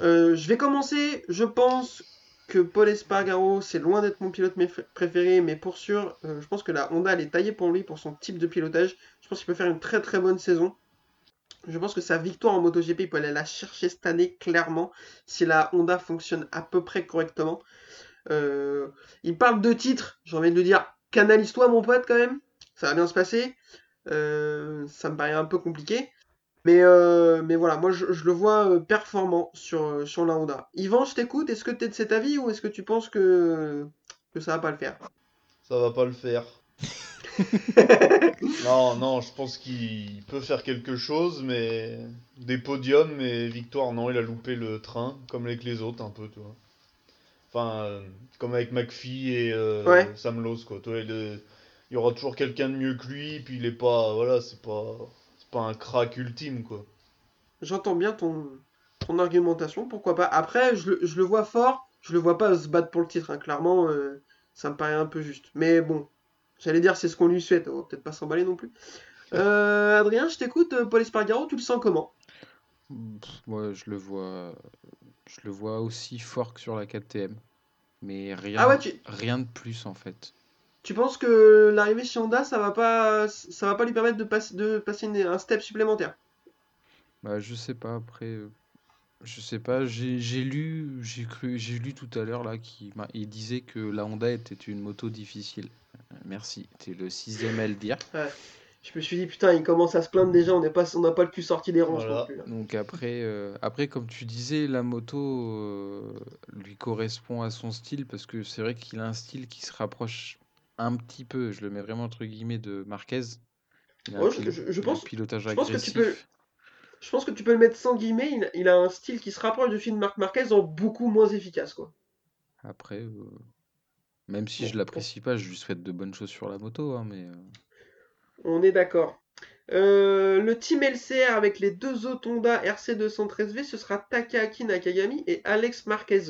euh, je vais commencer, je pense que Paul Espargaro, c'est loin d'être mon pilote méf- préféré, mais pour sûr, euh, je pense que la Honda, elle est taillée pour lui, pour son type de pilotage. Je pense qu'il peut faire une très très bonne saison. Je pense que sa victoire en MotoGP, il peut aller la chercher cette année, clairement, si la Honda fonctionne à peu près correctement. Euh, il parle de titre, j'ai envie de lui dire, canalise-toi mon pote quand même, ça va bien se passer. Euh, ça me paraît un peu compliqué. Mais, euh, mais voilà, moi je, je le vois performant sur, sur la Honda. Yvan, je t'écoute, est-ce que t'es de cet avis ou est-ce que tu penses que, que ça va pas le faire ? Ça va pas le faire. Non, non, je pense qu'il peut faire quelque chose, mais des podiums et victoires, non, il a loupé le train, comme avec les autres, un peu, tu vois. Enfin, euh, comme avec McPhee et euh, ouais. Sam Lowe, quoi. Tu vois, il, il y aura toujours quelqu'un de mieux que lui, puis il est pas, voilà, c'est pas, c'est pas un crack ultime, quoi. J'entends bien ton, ton argumentation, pourquoi pas. Après, je, je le vois fort, je le vois pas se battre pour le titre, hein. Clairement, euh, ça me paraît un peu juste. Mais bon, j'allais dire c'est ce qu'on lui souhaite, on va peut-être pas s'emballer non plus. Euh, Adrien, je t'écoute, Paul Espargaro, tu le sens comment ? Moi, je le vois... Je le vois aussi fort que sur la K T M, mais rien, ah ouais, tu... rien de plus en fait. Tu penses que l'arrivée chez Honda, ça va pas, ça va pas lui permettre de, pass... de passer une... un step supplémentaire ? Bah je sais pas. Après, je sais pas. J'ai, j'ai lu, j'ai cru, j'ai lu tout à l'heure là qui, bah, il disait que la Honda était une moto difficile. Merci, t'es le sixième à le dire. Ouais. Je me suis dit putain, il commence à se plaindre déjà, on n'a pas, pas le cul sorti des ranges voilà. non plus. Hein. Donc après, euh, après comme tu disais, la moto euh, lui correspond à son style parce que c'est vrai qu'il a un style qui se rapproche un petit peu, je le mets vraiment entre guillemets, de Marquez. Oh, pil- je, je pense, pilotage je pense agressif. Que tu peux, je pense que tu peux le mettre sans guillemets, il, il a un style qui se rapproche de celui de Marc Marquez en beaucoup moins efficace quoi. Après, euh, même si bon, je l'apprécie bon. pas, je lui souhaite de bonnes choses sur la moto, hein, mais. Euh... On est d'accord. Euh, le team L C R avec les deux autres Honda R C deux cent treize V, ce sera Takahaki Nakagami et Alex Marquez.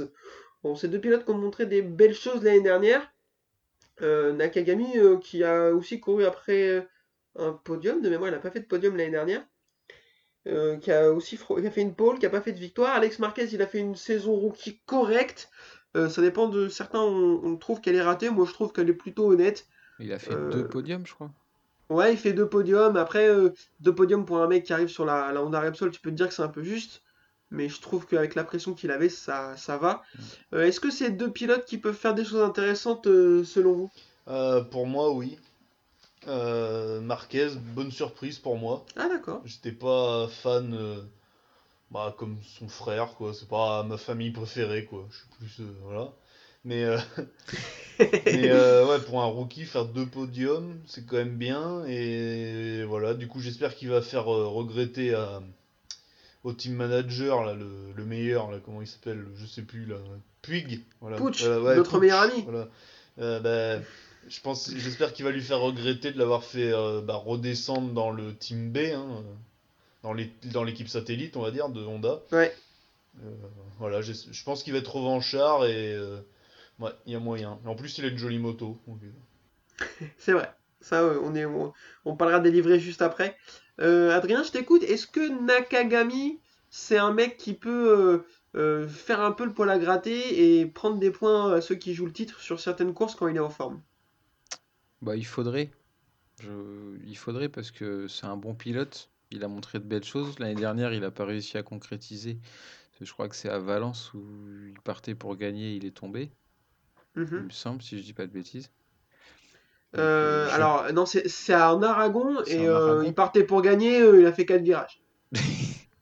Bon, ces deux pilotes qui ont montré des belles choses l'année dernière. Euh, Nakagami euh, qui a aussi couru après un podium, de mémoire il n'a pas fait de podium l'année dernière. Euh, qui a aussi fro- qui a fait une pole, qui n'a pas fait de victoire. Alex Marquez, il a fait une saison rookie correcte. Euh, ça dépend de certains, on, on trouve qu'elle est ratée, moi je trouve qu'elle est plutôt honnête. Il a fait euh... deux podiums je crois. Ouais, il fait deux podiums. Après, euh, deux podiums pour un mec qui arrive sur la, la Honda Repsol, tu peux te dire que c'est un peu juste. Mais je trouve qu'avec la pression qu'il avait, ça, ça va. Euh, est-ce que c'est deux pilotes qui peuvent faire des choses intéressantes euh, selon vous ? euh, Pour moi, oui. Euh, Marquez, bonne surprise pour moi. Ah d'accord. J'étais pas fan euh, bah, comme son frère, quoi. C'est pas ma famille préférée, quoi. Je suis plus... Euh, voilà. Mais, euh... mais euh, ouais, pour un rookie, faire deux podiums, c'est quand même bien. Et voilà, du coup, j'espère qu'il va faire euh, regretter à... au team manager, là, le... le meilleur, là, comment il s'appelle, je sais plus, là, Puig. Voilà. Puig, voilà, ouais, notre Puig, meilleur ami. Voilà. Euh, bah, je pense, j'espère qu'il va lui faire regretter de l'avoir fait euh, bah, redescendre dans le team B, hein, dans, les... dans l'équipe satellite, on va dire, de Honda. Ouais. Euh, voilà, je... je pense qu'il va être revanchard et. Euh... Ouais, il y a moyen. En plus, il a une jolie moto. Okay. C'est vrai. Ça, on, est, on, on parlera des livrées juste après. Euh, Adrien, je t'écoute. Est-ce que Nakagami, c'est un mec qui peut euh, euh, faire un peu le poil à gratter et prendre des points à ceux qui jouent le titre sur certaines courses quand il est en forme ? Bah, il faudrait. Je... Il faudrait parce que c'est un bon pilote. Il a montré de belles choses. L'année dernière, il n'a pas réussi à concrétiser. Je crois que c'est à Valence où il partait pour gagner et il est tombé. Mmh. Il me semble, si je dis pas de bêtises. Donc, euh, je... Alors, non, c'est, c'est en Aragon c'est et euh, Aragon. Il partait pour gagner, euh, il a fait quatre virages. Oui,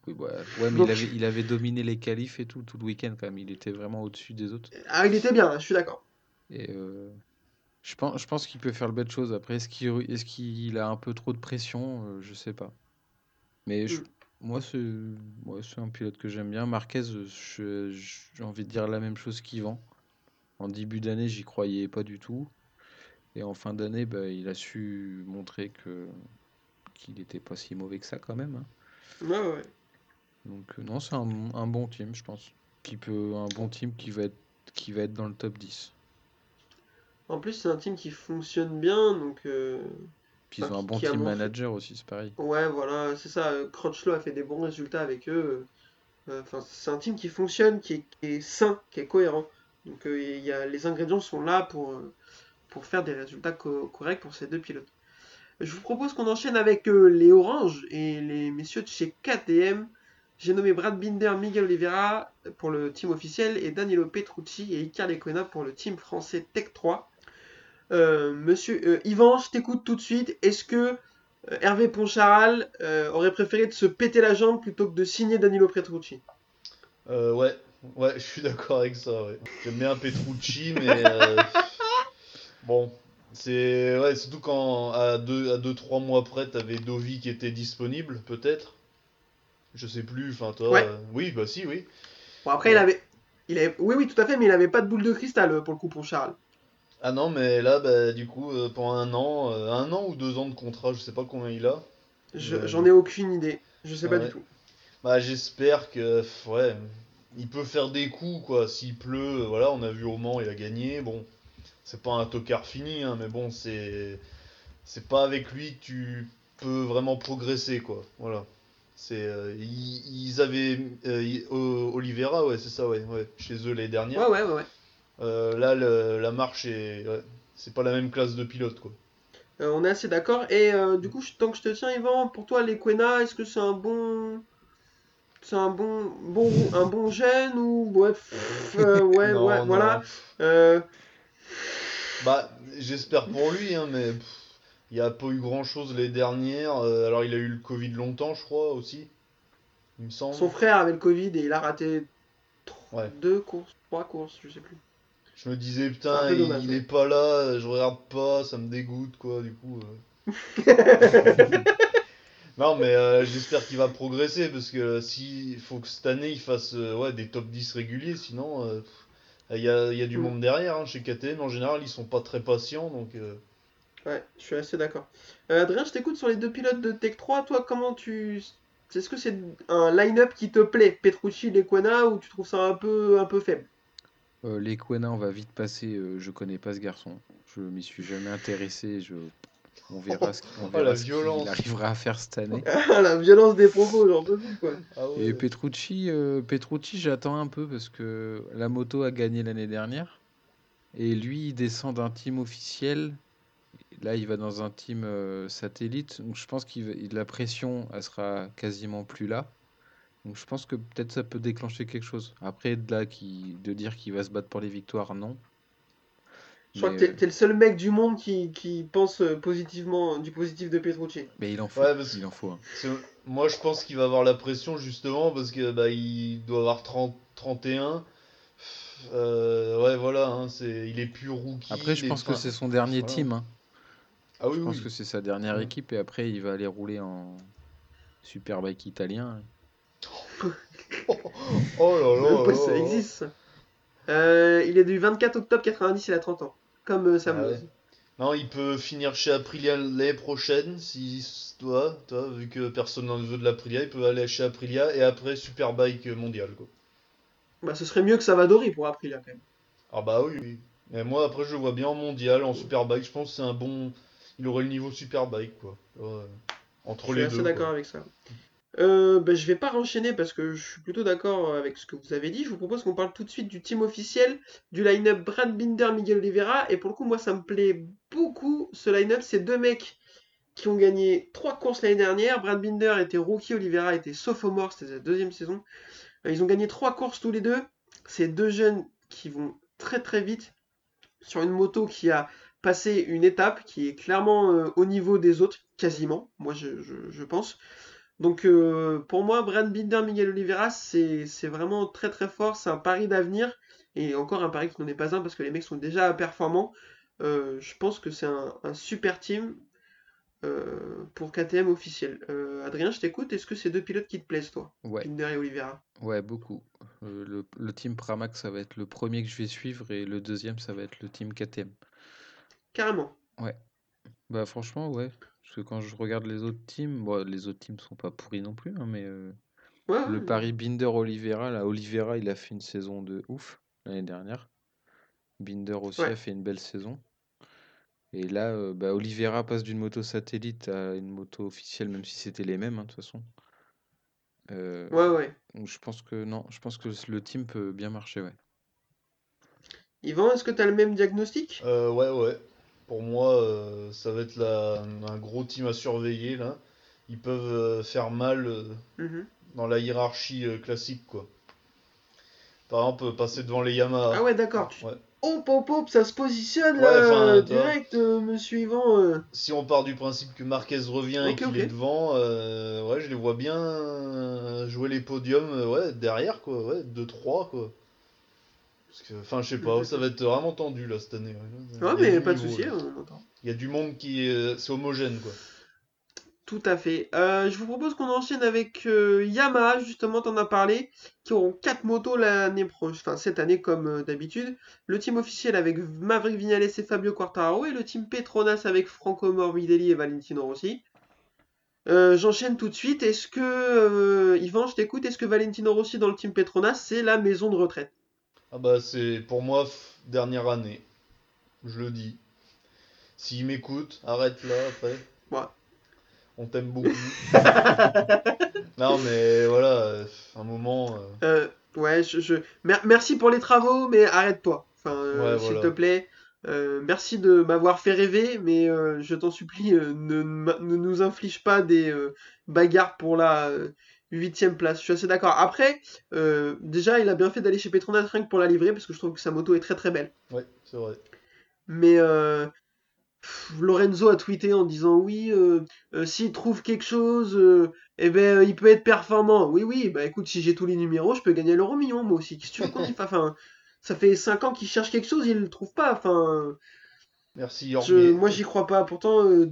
bah, ouais, mais donc... il, avait, il avait dominé les qualifs et tout, tout le week-end quand même. Il était vraiment au-dessus des autres. Ah, il était bien, je suis d'accord. Et euh, je, pense, je pense qu'il peut faire le bête chose. Après, est-ce qu'il, est-ce qu'il a un peu trop de pression ? Je sais pas. Mais je, mmh. moi, c'est, ouais, c'est un pilote que j'aime bien. Marquez, je, je, j'ai envie de dire la même chose qu'Yvan. En début d'année, j'y croyais pas du tout. Et en fin d'année, bah, il a su montrer que... qu'il n'était pas si mauvais que ça, quand même. Hein. Ouais, ouais. Donc, non, c'est un, un bon team, je pense. Qui peut, un bon team qui va, être, qui va être dans le top dix. En plus, c'est un team qui fonctionne bien. Donc, euh... Puis ils enfin, ont un bon team manager fait... aussi, c'est pareil. Ouais, voilà, c'est ça. Crutchlow a fait des bons résultats avec eux. Enfin, c'est un team qui fonctionne, qui est, qui est sain, qui est cohérent. Donc il euh, y a, les ingrédients sont là pour, euh, pour faire des résultats co- corrects pour ces deux pilotes. Je vous propose qu'on enchaîne avec euh, les Oranges et les messieurs de chez K T M. J'ai nommé Brad Binder, Miguel Oliveira pour le team officiel et Danilo Petrucci et Iker Lecuona pour le team français Tech trois. Euh, monsieur euh, Yvan, je t'écoute tout de suite. Est-ce que euh, Hervé Poncharal euh, aurait préféré de se péter la jambe plutôt que de signer Danilo Petrucci ? euh, Ouais. Ouais, je suis d'accord avec ça, ouais. J'aime bien Petrucci, mais... Euh... Bon, C'est ouais, surtout quand à deux à trois mois près, t'avais Dovi qui était disponible, peut-être. Je sais plus, enfin toi. Ouais. Euh... Oui, bah si, oui. Bon, après, ouais. il, avait... il avait. Oui, oui, tout à fait, mais il avait pas de boule de cristal pour le coup pour Charles. Ah non, mais là, bah, du coup, euh, pendant un an, euh, un an ou deux ans de contrat, je sais pas combien il a. Je, mais... J'en ai aucune idée, je sais ah, pas ouais. du tout. Bah, j'espère que. Ouais. Il peut faire des coups, quoi. S'il pleut, voilà, on a vu au Mans, il a gagné. Bon, c'est pas un tocard fini, hein, mais bon, c'est. C'est pas avec lui que tu peux vraiment progresser, quoi. Voilà. C'est, euh, ils, ils avaient euh, Oliveira, ouais, c'est ça, ouais, ouais, chez eux l'année dernière. Ouais, ouais, ouais. ouais. Euh, là, le, la marche est, ouais, c'est pas la même classe de pilote, quoi. Euh, on est assez d'accord. Et euh, du coup, tant que je te tiens, Yvan, pour toi, l'Equena, est-ce que c'est un bon, c'est un bon, bon, un bon jeune ou ouais, pff, euh, ouais, non, ouais, non. voilà. Euh... Bah, j'espère pour lui, hein, mais. Il n'y a pas eu grand-chose les dernières. Euh, alors, il a eu le Covid longtemps, je crois, aussi. Il me semble. Son frère avait le Covid et il a raté trois, ouais. deux courses, trois courses, je sais plus. Je me disais, putain, il, dommage, il ouais. est pas là, je regarde pas, ça me dégoûte, quoi, du coup. Euh... non, mais euh, j'espère qu'il va progresser, parce que euh, si faut que cette année, il fasse euh, ouais, des top dix réguliers, sinon, euh, il y a, il y a du mmh. monde derrière. Hein, chez K T M, en général, ils sont pas très patients, donc... Euh... Ouais, je suis assez d'accord. Euh, Adrien, je t'écoute sur les deux pilotes de Tech trois. Toi, comment tu... Est-ce que c'est un line-up qui te plaît, Petrucci, Lequena, ou tu trouves ça un peu, un peu faible ? euh, Lequena, on va vite passer. Euh, je connais pas ce garçon. Je m'y suis jamais intéressé. Je... On verra oh, ce, on verra oh, ce qu'il arrivera à faire cette année. La violence des propos, j'en peux plus, quoi. Ah ouais. Et Petrucci, euh, Petrucci, j'attends un peu parce que la moto a gagné l'année dernière. Et lui, il descend d'un team officiel... Là, il va dans un team euh, satellite, donc je pense qu'il la pression, elle sera quasiment plus là. Donc je pense que peut-être ça peut déclencher quelque chose. Après, de là, qui, de dire qu'il va se battre pour les victoires, non. Je crois mais, que t'es, euh... t'es le seul mec du monde qui, qui pense positivement du positif de Petrucci. Mais il en faut. Ouais, il en faut hein. Moi, je pense qu'il va avoir la pression justement parce que bah il doit avoir trente, trente et un. Euh, ouais, voilà, hein, c'est, il est plus rookie. Après, je pense fin... que c'est son dernier voilà. team. Hein. Ah oui, je pense oui. que c'est sa dernière équipe et après il va aller rouler en Superbike italien. oh, oh là là, là, là ça existe. Euh, il est du vingt-quatre octobre quatre-vingt-dix, il a trente ans, comme Samuel. Ah ouais. Non, il peut finir chez Aprilia l'année prochaine si toi, toi, vu que personne n'en veut de l'Aprilia, il peut aller chez Aprilia et après Superbike mondial quoi. Bah ce serait mieux que Savadori pour Aprilia quand même. Ah bah oui. oui. Mais moi après je vois bien en mondial, en Superbike, je pense que c'est un bon. Il aurait le niveau Superbike, quoi. Ouais. Entre les deux. Je suis assez d'accord quoi. Avec ça. Euh, ben, je vais pas renchaîner parce que je suis plutôt d'accord avec ce que vous avez dit. Je vous propose qu'on parle tout de suite du team officiel, du line-up Brad Binder, Miguel Oliveira. Et pour le coup, moi, ça me plaît beaucoup ce line-up. C'est deux mecs qui ont gagné trois courses l'année dernière. Brad Binder était rookie, Oliveira était sophomore, c'était sa deuxième saison. Ils ont gagné trois courses tous les deux. C'est deux jeunes qui vont très très vite sur une moto qui a... passer une étape qui est clairement euh, au niveau des autres, quasiment, moi je, je, je pense. Donc euh, pour moi, Brad Binder, Miguel Oliveira, c'est, c'est vraiment très très fort, c'est un pari d'avenir, et encore un pari qui n'en est pas un parce que les mecs sont déjà performants. Euh, je pense que c'est un, un super team euh, pour K T M officiel. Euh, Adrien, je t'écoute, est-ce que ces deux pilotes qui te plaisent toi, ouais. Binder et Oliveira ? Ouais, beaucoup. Euh, le, le team Pramac, ça va être le premier que je vais suivre, et le deuxième, ça va être le team K T M. Carrément. Ouais. Bah franchement, ouais. Parce que quand je regarde les autres teams, bon, les autres teams sont pas pourris non plus, hein, mais euh, ouais, le ouais. pari Binder-Oliveira, là, Oliveira, il a fait une saison de ouf l'année dernière. Binder aussi ouais. a fait une belle saison. Et là, euh, bah, Oliveira passe d'une moto satellite à une moto officielle, même si c'était les mêmes, hein, de toute façon. Euh, ouais, ouais. Donc, je pense que non, je pense que le team peut bien marcher, ouais. Yvan, est-ce que tu as le même diagnostic ? euh, Ouais, ouais. Pour moi, euh, ça va être la, un gros team à surveiller, là. Ils peuvent euh, faire mal euh, mm-hmm. dans la hiérarchie euh, classique, quoi. Par exemple, passer devant les Yamaha. Ah ouais, d'accord. Ouais. Hop, hop, hop, ça se positionne, ouais, là, direct, euh, monsieur Yvan. Euh... Si on part du principe que Marquez revient okay, et qu'il okay. est devant, euh, ouais, je les vois bien jouer les podiums, ouais, derrière, quoi. Ouais, deux trois, quoi. Enfin, je sais pas, ça va être vraiment tendu là cette année. Ouais, ouais mais pas de souci. Hein. Il y a du monde qui est... c'est homogène quoi. Tout à fait. Euh, je vous propose qu'on enchaîne avec euh, Yamaha, justement, t'en as parlé, qui auront quatre motos l'année prochaine, enfin cette année comme euh, d'habitude. Le team officiel avec Maverick Viñales et Fabio Quartararo, et le team Petronas avec Franco Morbidelli et Valentino Rossi. Euh, j'enchaîne tout de suite. Est-ce que, euh, Yvan, je t'écoute, est-ce que Valentino Rossi dans le team Petronas, c'est la maison de retraite ? Ah bah c'est pour moi f- dernière année, je le dis. S'il m'écoute, arrête là après. Ouais. On t'aime beaucoup. Non mais voilà, un moment. Euh... Euh, ouais, je, je. Merci pour les travaux, mais arrête-toi. Enfin, euh, ouais, s'il voilà. te plaît. Euh, merci de m'avoir fait rêver, mais euh, je t'en supplie, euh, ne, ne nous inflige pas des euh, bagarres pour la huitième euh, place. Je suis assez d'accord. Après, euh, déjà, il a bien fait d'aller chez Petronas Ring pour la livrer, parce que je trouve que sa moto est très très belle. Ouais, c'est vrai. Mais. Euh... Lorenzo a tweeté en disant oui, euh, euh, s'il trouve quelque chose, euh, eh ben, euh, il peut être performant. Oui, oui, bah écoute, si j'ai tous les numéros, je peux gagner l'euro million, moi aussi. Qu'est-ce que tu veux qu'on dise ? Enfin, ça fait cinq ans qu'il cherche quelque chose, il le trouve pas. Enfin, merci, je, moi, j'y crois pas. Pourtant, euh...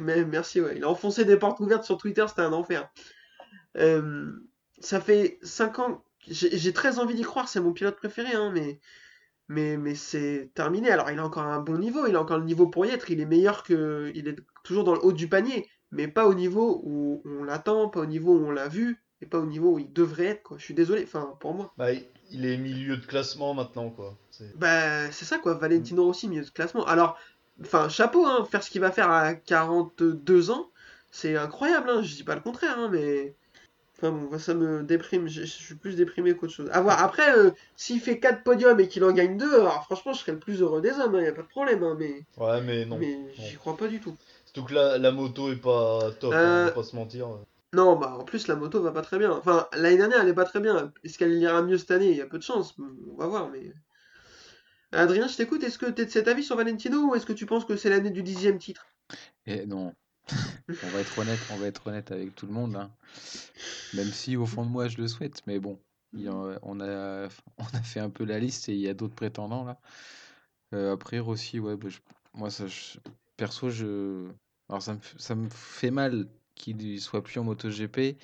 mais merci, ouais. Il a enfoncé des portes ouvertes sur Twitter, c'était un enfer. Euh, ça fait cinq ans, j'ai, j'ai très envie d'y croire, c'est mon pilote préféré, hein, mais. Mais, mais c'est terminé. Alors il a encore un bon niveau, il a encore le niveau pour y être, il est meilleur que... Il est toujours dans le haut du panier, mais pas au niveau où on l'attend, pas au niveau où on l'a vu, et pas au niveau où il devrait être, quoi. Je suis désolé, enfin, pour moi. Bah, il est milieu de classement maintenant, quoi. C'est... Bah, c'est ça, quoi, Valentino Rossi, milieu de classement. Alors, enfin, chapeau, hein, faire ce qu'il va faire à quarante-deux ans, c'est incroyable, hein, je dis pas le contraire, hein, mais... Enfin bon, ça me déprime, je, je suis plus déprimé qu'autre chose. À voir, après, euh, s'il fait quatre podiums et qu'il en gagne deux, alors franchement, je serais le plus heureux des hommes, il hein, n'y a pas de problème, hein, mais... Ouais, mais non. Mais non. J'y crois pas du tout. Surtout que la, la moto est pas top, euh... hein, on va pas se mentir. Non, bah en plus, la moto va pas très bien. Enfin, l'année dernière, elle est pas très bien. Est-ce qu'elle ira mieux cette année ? Il y a peu de chance, on va voir, mais... Adrien, je t'écoute, est-ce que t'es de cet avis sur Valentino, ou est-ce que tu penses que c'est l'année du dixième titre ? Eh non. on va être honnête, on va être honnête avec tout le monde, hein. Même si au fond de moi je le souhaite, mais bon, on a on a fait un peu la liste et il y a d'autres prétendants là. Euh, après Rossi, ouais, bah, je, moi ça, je, perso, je, alors ça me ça me fait mal qu'il soit plus en MotoGP,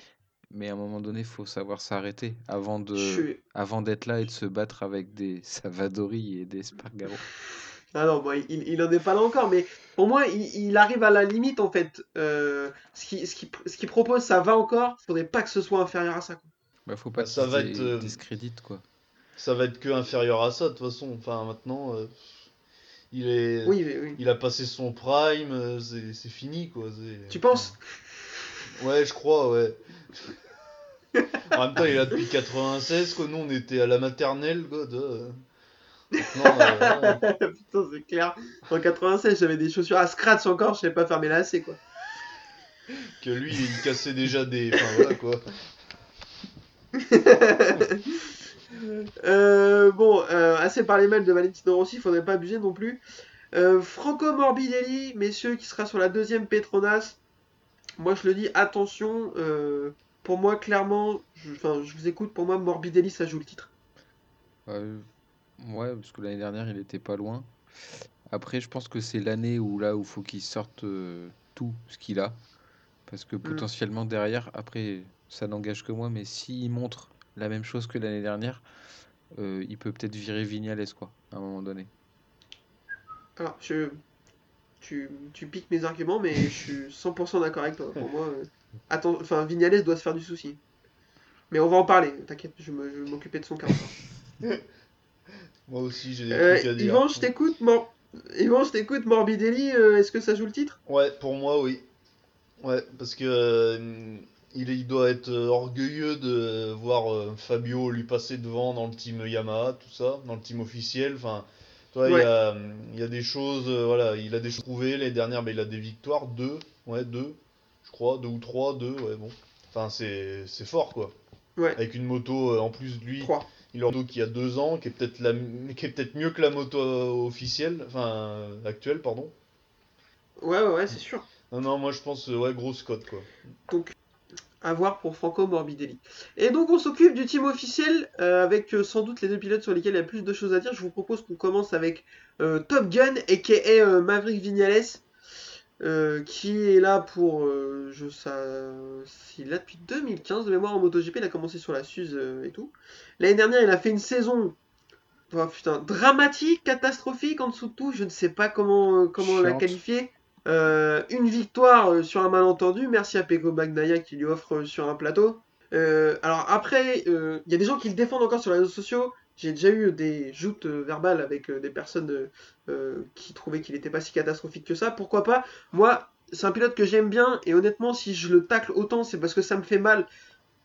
mais à un moment donné, faut savoir s'arrêter avant de suis... avant d'être là et de se battre avec des Savadori et des Spargaro. Ah non, bon, il, il en est pas là encore, mais au moins il, il arrive à la limite en fait. Euh, ce qu'il ce qui, ce qui propose, ça va encore. Il faudrait pas que ce soit inférieur à ça. Quoi. Bah, faut pas ça va être discrédite quoi. Ça va être que inférieur à ça de toute façon. Enfin maintenant, euh, il est, oui, oui. il a passé son prime, euh, c'est, c'est fini quoi. C'est... Tu penses ? Ouais, je crois, ouais. En même temps, il est là depuis quatre-vingt-seize quoi. Nous, on était à la maternelle quoi. De... Non, euh, ouais. Putain, c'est clair. En quatre-vingt-seize, j'avais des chaussures à scratch encore, je savais pas faire mes lacets quoi. Que lui, il cassait déjà des. Enfin voilà quoi. euh, bon, euh, assez parlé mal de Valentino Rossi, faudrait pas abuser non plus. Euh, Franco Morbidelli, messieurs, qui sera sur la deuxième Petronas. Moi, je le dis, attention. Euh, pour moi, clairement, je, enfin, je vous écoute. Pour moi, Morbidelli, ça joue le titre. Euh... Ouais, parce que l'année dernière, il était pas loin. Après, je pense que c'est l'année où là où faut qu'il sorte euh, tout ce qu'il a, parce que potentiellement derrière, après, ça n'engage que moi, mais s'il montre la même chose que l'année dernière, euh, il peut peut-être virer Viñales quoi, à un moment donné. Alors, je, tu, tu piques mes arguments, mais je suis cent pour cent d'accord avec toi. Pour moi, euh... attends, enfin, Viñales doit se faire du souci. Mais on va en parler. T'inquiète, je, me, je vais m'occuper de son cas. Moi aussi, j'ai des euh, trucs à dire. Yvan, je t'écoute, Mor... Yvan, je t'écoute Morbidelli, euh, est-ce que ça joue le titre ? Ouais, pour moi, oui. Ouais, parce que euh, il, il doit être orgueilleux de voir euh, Fabio lui passer devant dans le team Yamaha, tout ça, dans le team officiel. Enfin, toi, ouais. il, y a, il y a des choses, euh, voilà, il a des choses trouvées. Les dernières, mais il a des victoires, deux, ouais, deux, je crois, deux ou trois, deux, ouais, bon. Enfin, c'est, c'est fort, quoi. Ouais. Avec une moto, euh, en plus de lui... Trois. Il a une moto qui a deux ans, qui est peut-être la, qui est peut-être mieux que la moto officielle, enfin actuelle, pardon. Ouais, ouais, ouais, c'est sûr. Non, non, moi je pense, ouais, grosse cote quoi. Donc, à voir pour Franco Morbidelli. Et donc on s'occupe du team officiel euh, avec euh, sans doute les deux pilotes sur lesquels il y a plus de choses à dire. Je vous propose qu'on commence avec euh, Top Gun et qui est euh, Maverick Viñales euh, qui est là pour euh, je sais si là depuis deux mille quinze de mémoire en MotoGP. Il a commencé sur la Suze euh, et tout. L'année dernière il a fait une saison oh, putain, dramatique, catastrophique en dessous de tout. Je ne sais pas comment, euh, comment la qualifier. Euh, une victoire euh, sur un malentendu, merci à Pecco Bagnaia qui lui offre euh, sur un plateau. Euh, alors après, il euh, y a des gens qui le défendent encore sur les réseaux sociaux. J'ai déjà eu des joutes euh, verbales avec euh, des personnes euh, euh, qui trouvaient qu'il n'était pas si catastrophique que ça. Pourquoi pas ? Moi, c'est un pilote que j'aime bien et honnêtement, si je le tacle autant, c'est parce que ça me fait mal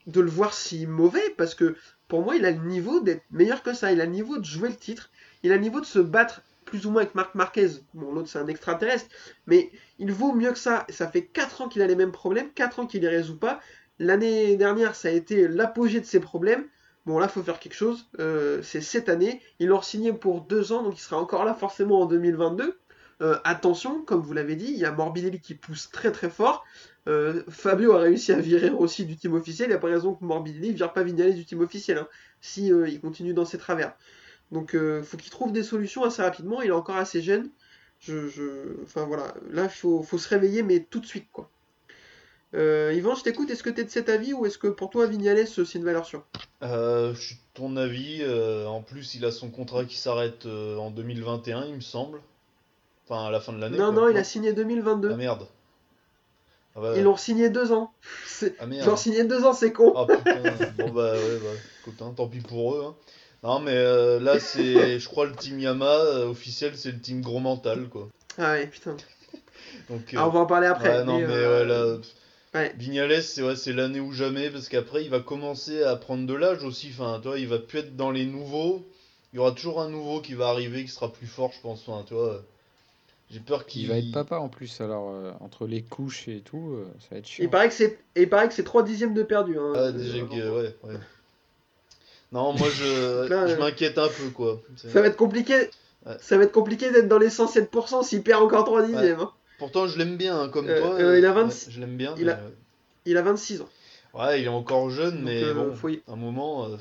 de le voir si mauvais. Parce que pour moi, il a le niveau d'être meilleur que ça. Il a le niveau de jouer le titre. Il a le niveau de se battre plus ou moins avec Marc Marquez, bon l'autre c'est un extraterrestre, mais il vaut mieux que ça. Ça fait quatre ans qu'il a les mêmes problèmes, quatre ans qu'il les résout pas. L'année dernière ça a été l'apogée de ses problèmes, bon là faut faire quelque chose, euh, c'est cette année, ils l'ont signé pour deux ans, donc il sera encore là forcément en deux mille vingt-deux. Euh, attention, comme vous l'avez dit, il y a Morbidelli qui pousse très très fort, euh, Fabio a réussi à virer aussi du team officiel, il n'y a pas raison que Morbidelli ne vire pas Viñales du team officiel, hein, si euh, il continue dans ses travers. Donc il euh, faut qu'il trouve des solutions assez rapidement, il est encore assez jeune. Je, je... Enfin voilà, là il faut, faut se réveiller, mais tout de suite quoi. Euh, Yvan, je t'écoute, est-ce que tu es de cet avis ou est-ce que pour toi Viñales c'est une valeur sûre ? euh, Je suis de ton avis, euh, en plus il a son contrat qui s'arrête euh, en deux mille vingt et un il me semble. Enfin à la fin de l'année. Non, quoi, non, il a signé deux mille vingt-deux. Ah merde. Ah, bah, ils l'ont signé deux ans. C'est... Ah, merde. Ils l'ont signé deux ans, c'est con. Ah putain, bon bah ouais, bah, putain, tant pis pour eux. Hein. Non mais euh, là c'est, je crois le team Yamaha euh, officiel c'est le team gros mental quoi. Ah ouais putain. Donc, euh, ah, on va en parler après. Ouais, mais non mais euh... ouais, là, ouais. Viñales c'est, ouais, c'est l'année ou jamais parce qu'après il va commencer à prendre de l'âge aussi. Enfin toi il va plus être dans les nouveaux. Il y aura toujours un nouveau qui va arriver qui sera plus fort je pense. Enfin toi j'ai peur qu'il il va être papa en plus alors euh, entre les couches et tout euh, ça va être chiant. Il paraît que c'est, il paraît que c'est trois dixièmes de perdu. Hein, ah déjà que euh, ouais ouais. Non, moi je, là, je euh... m'inquiète un peu quoi. C'est... Ça va être compliqué. Ouais. Ça va être compliqué d'être dans les cent sept pour cent s'il perd encore trois dixièmes. Ouais. Hein. Pourtant, je l'aime bien hein, comme euh, toi. Euh, il a vingt-six... ouais, je l'aime bien. Il, mais... a... il a vingt-six ans. Ouais, il est encore jeune, donc, mais euh, bon, faut y... un moment. Euh...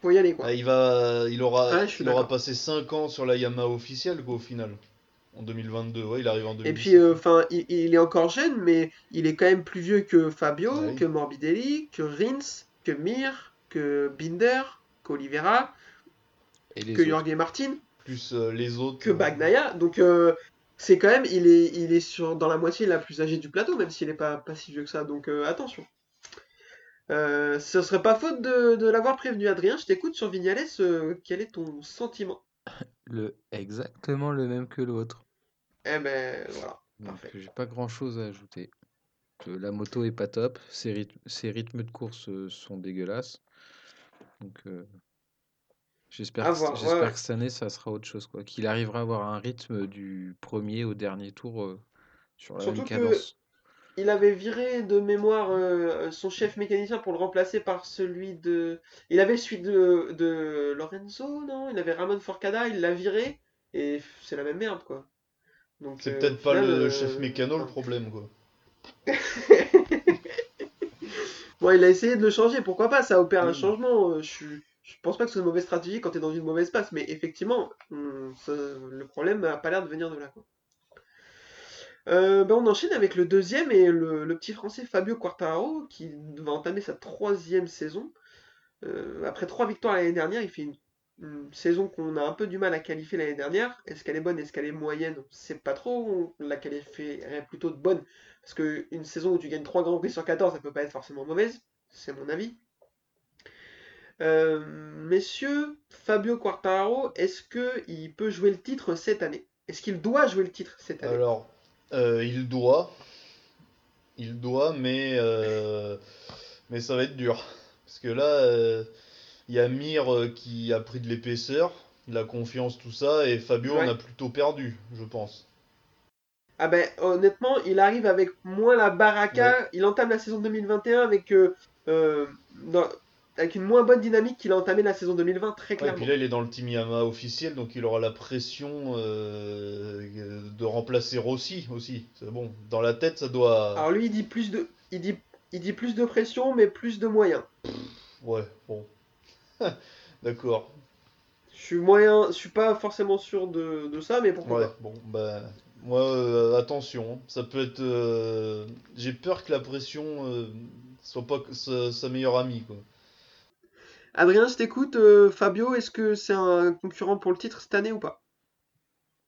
Faut y aller quoi. Ouais, il va, il aura, ouais, il aura passé cinq ans sur la Yamaha officielle quoi au final. En deux mille vingt-deux, ouais, il arrive en deux mille vingt-deux. Et puis, enfin, euh, il, il est encore jeune, mais il est quand même plus vieux que Fabio, ouais. que Morbidelli, que Rins, que Mir. Que Binder, qu'Olivera, que Jorge Martin, plus euh, les autres, que Bagnaia. Donc euh, c'est quand même, il est, il est sur dans la moitié la plus âgée du plateau, même s'il n'est pas, pas si vieux que ça. Donc euh, attention. Euh, ce serait pas faute de, de l'avoir prévenu, Adrien. Je t'écoute sur Viñales. Euh, quel est ton sentiment ? Le exactement le même que l'autre. Eh ben voilà. Donc, j'ai pas grand chose à ajouter. La moto est pas top, ses, ryth- ses rythmes de course sont dégueulasses. Donc euh, j'espère, que, voir, j'espère ouais. que cette année ça sera autre chose quoi, qu'il arrivera à avoir un rythme du premier au dernier tour euh, sur la Surtout même cadence. Il avait viré de mémoire euh, son chef mécanicien pour le remplacer par celui de, il avait celui de, de Lorenzo non, il avait Ramon Forcada, il l'a viré et c'est la même merde quoi. Donc c'est euh, peut-être pas final, le chef euh... mécano le problème quoi. Bon, il a essayé de le changer, pourquoi pas, ça opère un mmh. changement. Je, je pense pas que c'est une mauvaise stratégie quand t'es dans une mauvaise passe, mais effectivement, ça, le problème a pas l'air de venir de là. Quoi. Euh, ben on enchaîne avec le deuxième et le, le petit français Fabio Quartararo qui va entamer sa troisième saison. Euh, après trois victoires l'année dernière, il fait une, une saison qu'on a un peu du mal à qualifier l'année dernière. Est-ce qu'elle est bonne, est-ce qu'elle est moyenne ? On sait pas trop, on la qualifierait plutôt de bonne. Parce qu'une saison où tu gagnes trois grands prix sur quatorze, ça peut pas être forcément mauvaise. C'est mon avis. Euh, messieurs, Fabio Quartararo, est-ce qu'il peut jouer le titre cette année ? Est-ce qu'il doit jouer le titre cette année ? Alors, euh, il doit. Il doit, mais, euh, mais ça va être dur. Parce que là, euh, y a Mir qui a pris de l'épaisseur, de la confiance, tout ça. Et Fabio ouais. en a plutôt perdu, je pense. Ah ben honnêtement, il arrive avec moins la baraka, ouais. il entame la saison deux mille vingt et un avec, euh, euh, dans, avec une moins bonne dynamique qu'il a entamé la saison deux mille vingt très clairement. Ouais, et puis là il est dans le team Yamaha officiel donc il aura la pression euh, de remplacer Rossi aussi, c'est bon, dans la tête ça doit... Alors lui il dit plus de... Il dit... Il dit plus de pression, mais plus de moyens. Ouais, bon. D'accord. Je suis moyen, je suis pas forcément sûr de, de ça, mais pourquoi ouais, pas. Bon, bah, moi, euh, attention. Ça peut être. Euh, j'ai peur que la pression euh, soit pas sa, sa meilleure amie, quoi. Adrien, je t'écoute. Euh, Fabio, est-ce que c'est un concurrent pour le titre cette année ou pas?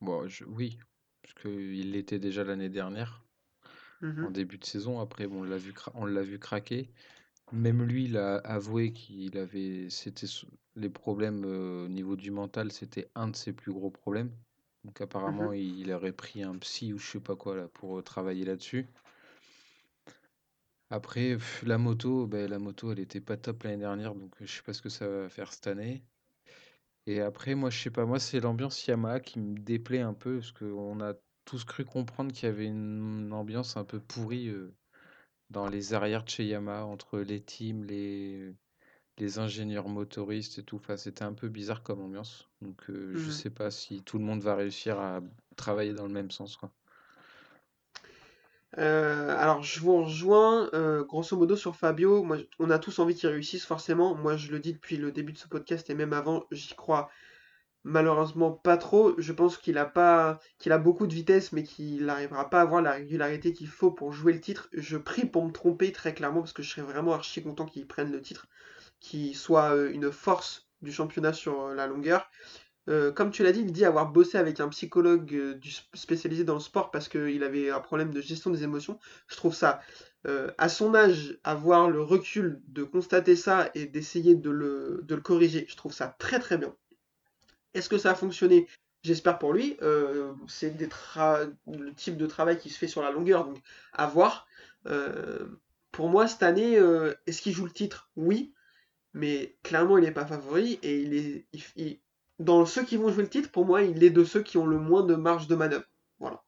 Bon, je, oui, parce qu'il l'était déjà l'année dernière, mm-hmm. en début de saison. Après, bon, on l'a vu, cra- on l'a vu craquer. Même lui, il a avoué qu'il avait, c'était les problèmes euh, au niveau du mental, c'était un de ses plus gros problèmes. Donc apparemment, mm-hmm. il, il aurait pris un psy ou je sais pas quoi là pour euh, travailler là-dessus. Après, pff, la moto, ben, la moto, elle était pas top l'année dernière, donc je sais pas ce que ça va faire cette année. Et après, moi, je sais pas, moi, c'est l'ambiance Yamaha qui me déplaît un peu, parce qu'on a tous cru comprendre qu'il y avait une ambiance un peu pourrie euh, dans les arrières de chez Yamaha, entre les teams, les, les ingénieurs motoristes et tout. Enfin, c'était un peu bizarre comme ambiance. Donc, euh, mmh. je sais pas si tout le monde va réussir à travailler dans le même sens, quoi. Euh, alors, je vous rejoins euh, grosso modo sur Fabio. Moi, on a tous envie qu'il réussisse, forcément. Moi, je le dis depuis le début de ce podcast et même avant, j'y crois malheureusement pas trop. Je pense qu'il a pas, qu'il a beaucoup de vitesse, mais qu'il n'arrivera pas à avoir la régularité qu'il faut pour jouer le titre. Je prie pour me tromper très clairement parce que je serais vraiment archi content qu'il prenne le titre, qu'il soit euh, une force du championnat sur euh, la longueur. Euh, comme tu l'as dit, il dit avoir bossé avec un psychologue euh, du sp- spécialisé dans le sport parce qu'il avait un problème de gestion des émotions. Je trouve ça, euh, à son âge, avoir le recul de constater ça et d'essayer de le, de le corriger, je trouve ça très très bien. Est-ce que ça a fonctionné ? J'espère pour lui. Euh, c'est des tra- le type de travail qui se fait sur la longueur, donc à voir. Euh, pour moi, cette année, euh, est-ce qu'il joue le titre ? Oui, mais clairement, il n'est pas favori et il est... Il, il, dans ceux qui vont jouer le titre, pour moi, il est de ceux qui ont le moins de marge de manœuvre. Voilà.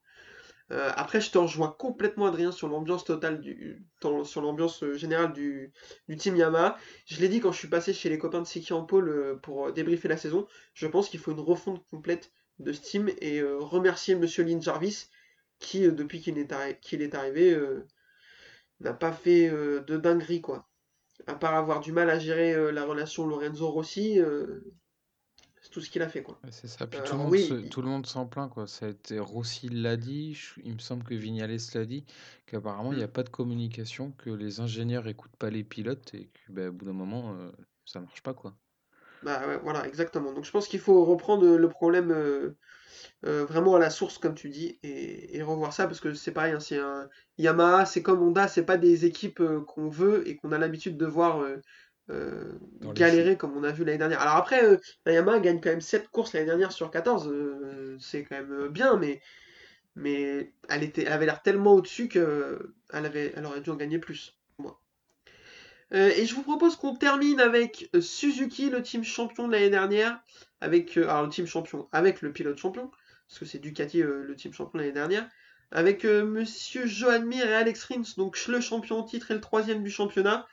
Euh, après, je te rejoins complètement, Adrien, sur l'ambiance totale, du, sur l'ambiance générale du, du team Yamaha. Je l'ai dit quand je suis passé chez les copains de Siki en Pôle pour débriefer la saison. Je pense qu'il faut une refonte complète de ce team et euh, remercier Monsieur Lynn Jarvis qui, depuis qu'il est, arri- qu'il est arrivé, euh, n'a pas fait euh, de dinguerie, quoi. À part avoir du mal à gérer euh, la relation Lorenzo Rossi. Euh, tout ce qu'il a fait, quoi. C'est ça. Puis euh, tout, le monde oui, se, il... tout le monde s'en plaint, quoi. Ça a été, Rossi l'a dit, je, il me semble que Vignales l'a dit, qu'apparemment il mm. n'y a pas de communication, que les ingénieurs n'écoutent pas les pilotes et que, bah, au bout d'un moment, euh, ça marche pas, quoi. Bah ouais, voilà, exactement. Donc je pense qu'il faut reprendre le problème euh, euh, vraiment à la source, comme tu dis, et, et revoir ça, parce que c'est pareil, hein, c'est un... Yamaha, c'est comme Honda, c'est pas des équipes euh, qu'on veut et qu'on a l'habitude de voir... Euh, Euh, galérer comme on a vu l'année dernière. Alors après, euh, la Yamaha gagne quand même sept courses l'année dernière sur quatorze, euh, c'est quand même bien, mais, mais elle, était, elle avait l'air tellement au-dessus qu'elle avait, elle aurait dû en gagner plus. Bon. Euh, et je vous propose qu'on termine avec Suzuki, le team champion de l'année dernière, avec, euh, alors le team champion, avec le pilote champion, parce que c'est Ducati euh, le team champion de l'année dernière, avec euh, Monsieur Johan Mir et Alex Rins, donc le champion en titre et le troisième du championnat.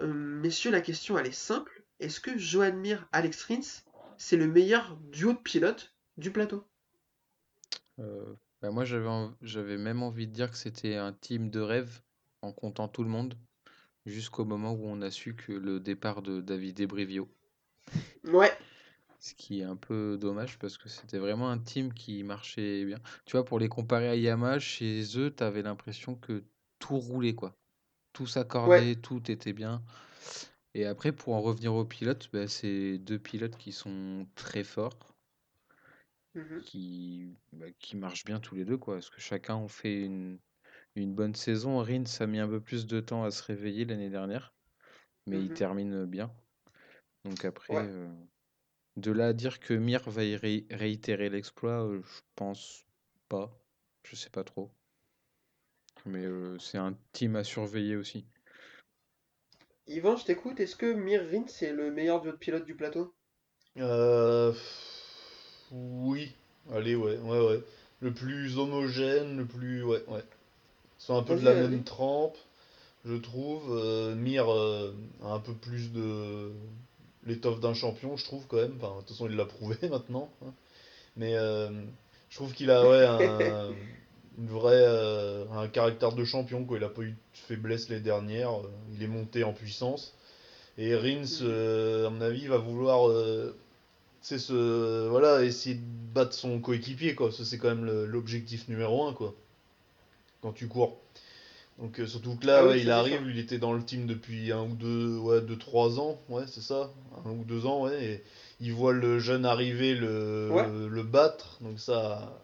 Euh, messieurs, la question elle est simple. Est-ce que Johan Mir, Alex Rins, c'est le meilleur duo de pilotes du plateau ? euh, bah Moi j'avais, en... j'avais même envie de dire que c'était un team de rêve en comptant tout le monde, jusqu'au moment où on a su que le départ de David Ebrivio. Ouais. Ce qui est un peu dommage parce que c'était vraiment un team qui marchait bien. Tu vois, pour les comparer à Yamaha, chez eux, t'avais l'impression que tout roulait, quoi. Tout s'accordait, ouais. Tout était bien. Et après, pour en revenir aux pilotes, bah, c'est deux pilotes qui sont très forts, mmh. qui, bah, qui marchent bien tous les deux, quoi. Parce que chacun ont fait une, une bonne saison. Rins a mis un peu plus de temps à se réveiller l'année dernière, mais mmh. il termine bien. Donc après, ouais. euh, de là à dire que Mir va y ré- réitérer l'exploit, euh, je pense pas. Je sais pas trop. Mais euh, c'est un team à surveiller aussi. Yvan, je t'écoute. Est-ce que Mir Rins c'est le meilleur duo de pilote du plateau ? Euh... Oui. Allez, ouais, ouais, ouais. Le plus homogène, le plus... Ouais, ouais. Ils sont un peu allez, de la allez. Même trempe, je trouve. Euh, Mir euh, a un peu plus de... l'étoffe d'un champion, je trouve, quand même. Enfin, de toute façon, il l'a prouvé, maintenant. Mais euh, je trouve qu'il a, ouais, un... une vraie, euh, un caractère de champion, quoi. Il n'a pas eu de faiblesse les dernières, euh, il est monté en puissance. Et Rins, euh, à mon avis, va vouloir euh, c'est ce, euh, voilà, essayer de battre son coéquipier, quoi. Ça, c'est quand même le, l'objectif numéro un, quoi, quand tu cours. Donc euh, surtout que là, ah ouais, oui, il arrive, ça. Il était dans le team depuis un ou deux, ouais, deux, trois ans, ouais, c'est ça, un ou deux ans, ouais, et il voit le jeune arriver, le, ouais. le, le battre, donc ça,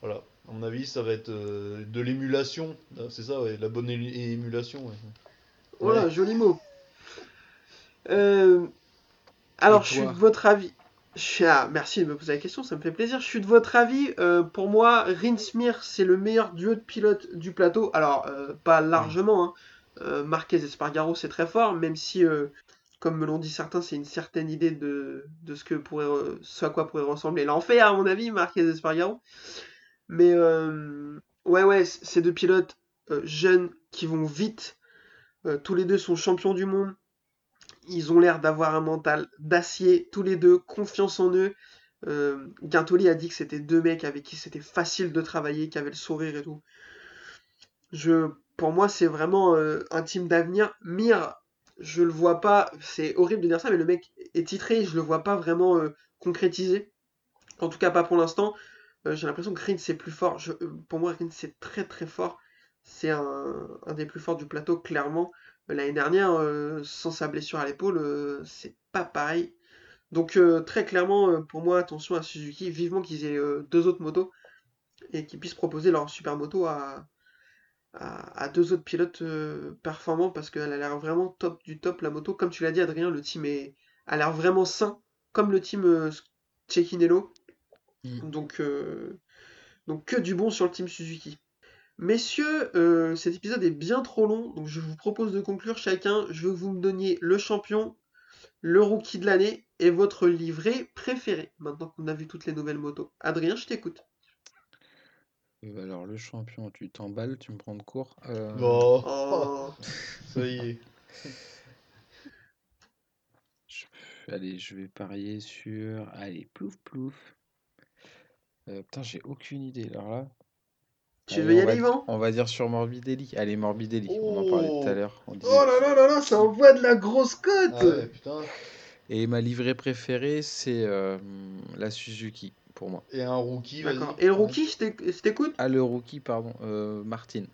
voilà, à mon avis, ça va être euh, de l'émulation, là, c'est ça, ouais, la bonne é- émulation, ouais. Voilà, ouais. Joli mot. Euh, alors, je suis de votre avis. Ah, merci de me poser la question, ça me fait plaisir. Je suis de votre avis. Euh, pour moi, Rinsmir, c'est le meilleur duo de pilotes du plateau. Alors, euh, pas largement. Hein. Euh, Marquez et Spargaro, c'est très fort, même si, euh, comme me l'ont dit certains, c'est une certaine idée de, de ce, que pourrait, ce à quoi pourrait ressembler l'enfer, à mon avis, Marquez et Spargaro. Mais, euh, ouais, ouais, c'est deux pilotes euh, jeunes qui vont vite. Euh, tous les deux sont champions du monde. Ils ont l'air d'avoir un mental d'acier, tous les deux, confiance en eux. Euh, Guintoli a dit que c'était deux mecs avec qui c'était facile de travailler, qui avaient le sourire et tout. Je, pour moi, c'est vraiment euh, un team d'avenir. Mir, je le vois pas, c'est horrible de dire ça, mais le mec est titré, je le vois pas vraiment euh, concrétisé. En tout cas, pas pour l'instant. Euh, j'ai l'impression que Rins, c'est plus fort. Je, pour moi, Rins, c'est très très fort. C'est un, un des plus forts du plateau, clairement. L'année dernière, euh, sans sa blessure à l'épaule, euh, c'est pas pareil. Donc euh, très clairement, euh, pour moi, attention à Suzuki, vivement qu'ils aient euh, deux autres motos et qu'ils puissent proposer leur super moto à, à, à deux autres pilotes euh, performants, parce qu'elle a l'air vraiment top du top, la moto. Comme tu l'as dit, Adrien, le team est, a l'air vraiment sain, comme le team euh, Cecchinello. Mmh. Donc, euh, donc que du bon sur le team Suzuki. Messieurs, euh, cet épisode est bien trop long, donc je vous propose de conclure chacun. Je veux que vous me donniez le champion, le rookie de l'année et votre livrée préférée, maintenant qu'on a vu toutes les nouvelles motos. Adrien, je t'écoute. Alors, le champion, tu t'emballes, tu me prends de court. Euh... Oh. Oh. Ça y est. je... Allez, je vais parier sur... Allez, plouf, plouf. Euh, putain, j'ai aucune idée, alors là. Tu veux y aller, Yvan ? On va dire sur Morbidelli. Allez, Morbidelli, oh. On en parlait tout à l'heure. On disait... Oh là là là là, ça envoie de la grosse cote. Ah ouais, putain. Et ma livrée préférée, c'est euh, la Suzuki, pour moi. Et un rookie, vas-y. D'accord. Et le rookie, je, t'éc- je t'écoute ? Ah, le rookie, pardon, euh, Martin.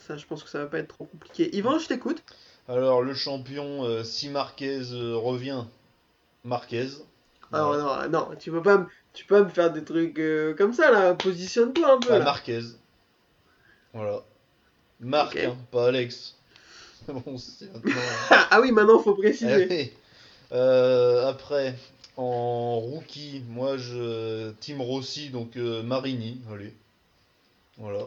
Ça, je pense que ça va pas être trop compliqué. Yvan, je t'écoute. Alors, le champion, euh, si Marquez euh, revient, Marquez. Alors, non, non, tu peux pas me... Tu peux me faire des trucs euh, comme ça, là. Positionne-toi un peu. Bah, là. Marquez. Voilà. Marc, okay. Hein, pas Alex. Bon, c'est maintenant... Ah oui, maintenant, faut préciser. Allez. Euh, après, en rookie, moi, je... Team Rossi, donc euh, Marini. Allez. Voilà.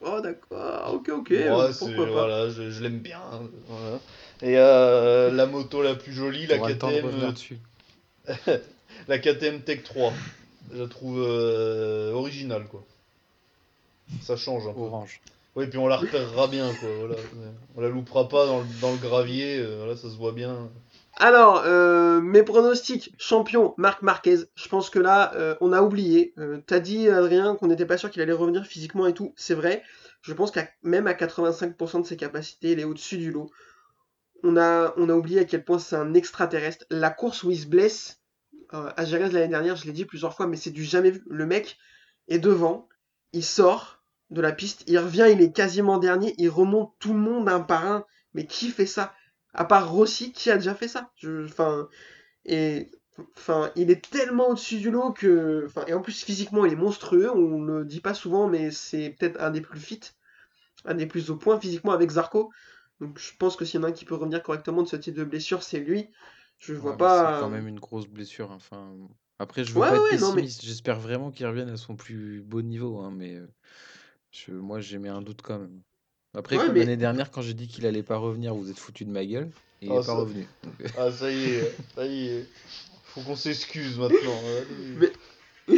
Oh, d'accord. Ok, ok. Ouais, pourquoi c'est... pas. Voilà, je, je l'aime bien. Hein. Voilà. Et euh, la moto la plus jolie, la K T M... La K T M Tech trois, je la trouve euh, originale, quoi. Ça change un peu. Orange. Oui, puis on la repérera bien, quoi. Voilà. On la loupera pas dans le, dans le gravier, euh, voilà, ça se voit bien. Alors, euh, mes pronostics, champion, Marc Marquez. Je pense que là, euh, on a oublié. Euh, t'as dit, Adrien, qu'on n'était pas sûr qu'il allait revenir physiquement et tout. C'est vrai. Je pense qu'à même à quatre-vingt-cinq pour cent de ses capacités, il est au-dessus du lot. On a, on a oublié à quel point c'est un extraterrestre. La course où il se blesse. Euh, à Jerez l'année dernière, je l'ai dit plusieurs fois, mais c'est du jamais vu. Le mec est devant, il sort de la piste, il revient, il est quasiment dernier, il remonte tout le monde un par un. Mais qui fait ça ? À part Rossi, qui a déjà fait ça ? je, enfin, et, enfin, il est tellement au-dessus du lot que... Enfin, et en plus, physiquement, il est monstrueux, on ne le dit pas souvent, mais c'est peut-être un des plus fit, un des plus au point physiquement avec Zarco. Donc je pense que s'il y en a un qui peut revenir correctement de ce type de blessure, c'est lui. Je vois ouais, pas. C'est quand même une grosse blessure. Hein. Enfin, après, je veux ouais, pas ouais, être pessimiste. Non, mais... J'espère vraiment qu'il revienne à son plus beau niveau. Hein, mais je... moi, j'ai mis un doute quand même. Après, ouais, comme mais... l'année dernière, quand j'ai dit qu'il allait pas revenir, vous êtes foutu de ma gueule. Et il ah, est ça... pas revenu. Donc... Ah, ça y est, ça y est. Faut qu'on s'excuse maintenant. mais... non.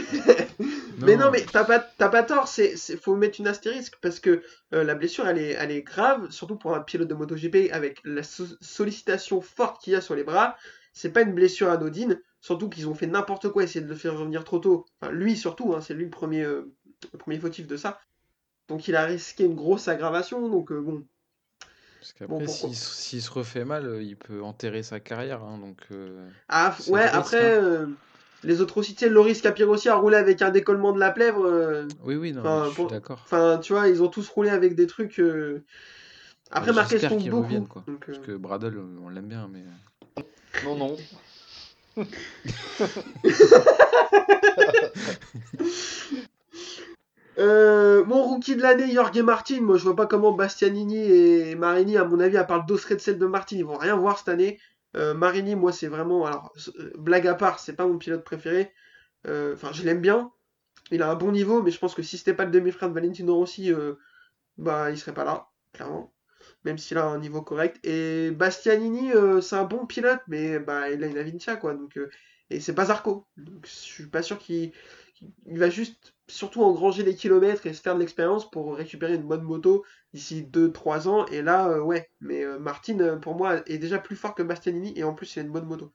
mais non, mais t'as pas, t'as pas tort. C'est, c'est, faut mettre une astérisque parce que euh, la blessure, elle est, elle est grave, surtout pour un pilote de MotoGP avec la so- sollicitation forte qu'il y a sur les bras. C'est pas une blessure anodine, surtout qu'ils ont fait n'importe quoi, essayer de le faire revenir trop tôt. Enfin, lui surtout, hein, c'est lui le premier euh, le premier fautif de ça. Donc il a risqué une grosse aggravation. Donc euh, bon. Parce qu'après, bon, s'il, s'il se refait mal, il peut enterrer sa carrière. Hein, donc, euh, ah ouais, risque, après, hein. euh, les atrocités, Loris Capirossi a roulé avec un décollement de la plèvre. Euh, oui, oui, non, je suis pour, d'accord. Enfin, tu vois, ils ont tous roulé avec des trucs. Euh... Après, Marquez compte beaucoup. Quoi. Donc, euh... Parce que Bradle, on l'aime bien, mais. Non, non. Euh, mon rookie de l'année, Jorge Martin. Moi, je vois pas comment Bastianini et Marini, à mon avis, à part le dosseret de celle de Martin, ils vont rien voir cette année. Euh, Marini, moi, c'est vraiment. Alors, blague à part, c'est pas mon pilote préféré. Euh, enfin, je l'aime bien. Il a un bon niveau, mais je pense que si c'était pas le demi-frère de Valentino Rossi, euh, bah, il serait pas là, clairement. Même s'il a un niveau correct. Et Bastianini, euh, c'est un bon pilote, mais bah, il a une Avincia, quoi. Donc, euh, et c'est pas Zarco. Donc, je suis pas sûr qu'il. Il va juste, surtout, engranger les kilomètres et se faire de l'expérience pour récupérer une bonne moto d'ici deux trois ans. Et là, euh, ouais. Mais euh, Martin, pour moi, est déjà plus fort que Bastianini. Et en plus, il a une bonne moto.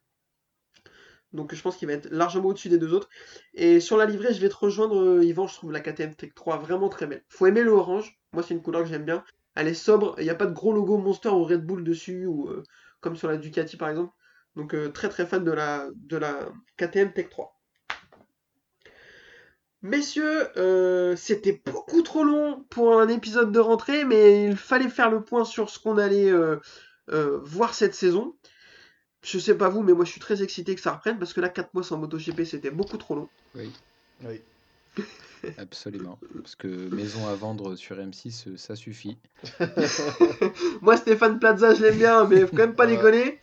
Donc, je pense qu'il va être largement au-dessus des deux autres. Et sur la livrée, je vais te rejoindre, euh, Yvan. Je trouve la K T M Tech trois vraiment très belle. Faut aimer le orange. Moi, c'est une couleur que j'aime bien. Elle est sobre. Il n'y a pas de gros logo Monster ou Red Bull dessus. ou euh, Comme sur la Ducati, par exemple. Donc, euh, très, très fan de la, de la K T M Tech trois. Messieurs, euh, c'était beaucoup trop long pour un épisode de rentrée, mais il fallait faire le point sur ce qu'on allait euh, euh, voir cette saison. Je sais pas vous, mais moi je suis très excité que ça reprenne, parce que là, quatre mois sans MotoGP, c'était beaucoup trop long. Oui, oui. Absolument, parce que maison à vendre sur M six, ça suffit. Moi, Stéphane Plaza, je l'aime bien, mais faut quand même pas déconner.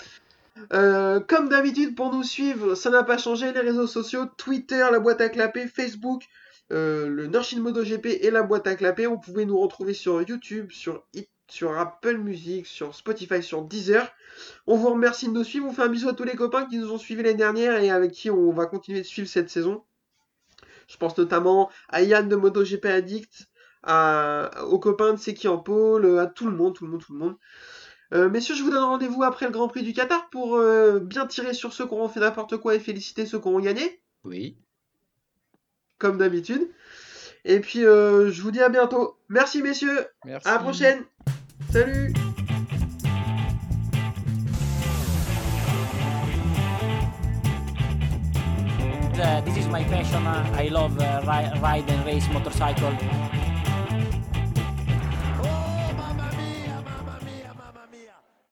Euh, comme d'habitude, pour nous suivre, ça n'a pas changé, les réseaux sociaux, Twitter, la boîte à clapper, Facebook, euh, le Norshin MotoGP et la boîte à clapper. Vous pouvez nous retrouver sur YouTube, sur, It, sur Apple Music, sur Spotify, sur Deezer. On vous remercie de nous suivre, on fait un bisou à tous les copains qui nous ont suivis l'année dernière et avec qui on va continuer de suivre cette saison. Je pense notamment à Yann de MotoGP Addict, à, aux copains de C'est qui en pôle, à tout le monde, tout le monde, tout le monde. Euh, messieurs, je vous donne rendez-vous après le Grand Prix du Qatar pour euh, bien tirer sur ceux qui auront fait n'importe quoi et féliciter ceux qui auront gagné. Oui. Comme d'habitude. Et puis, euh, je vous dis à bientôt. Merci, messieurs. Merci. À la prochaine. Salut. Uh, this is my passion. I love uh, ride and race motorcycle.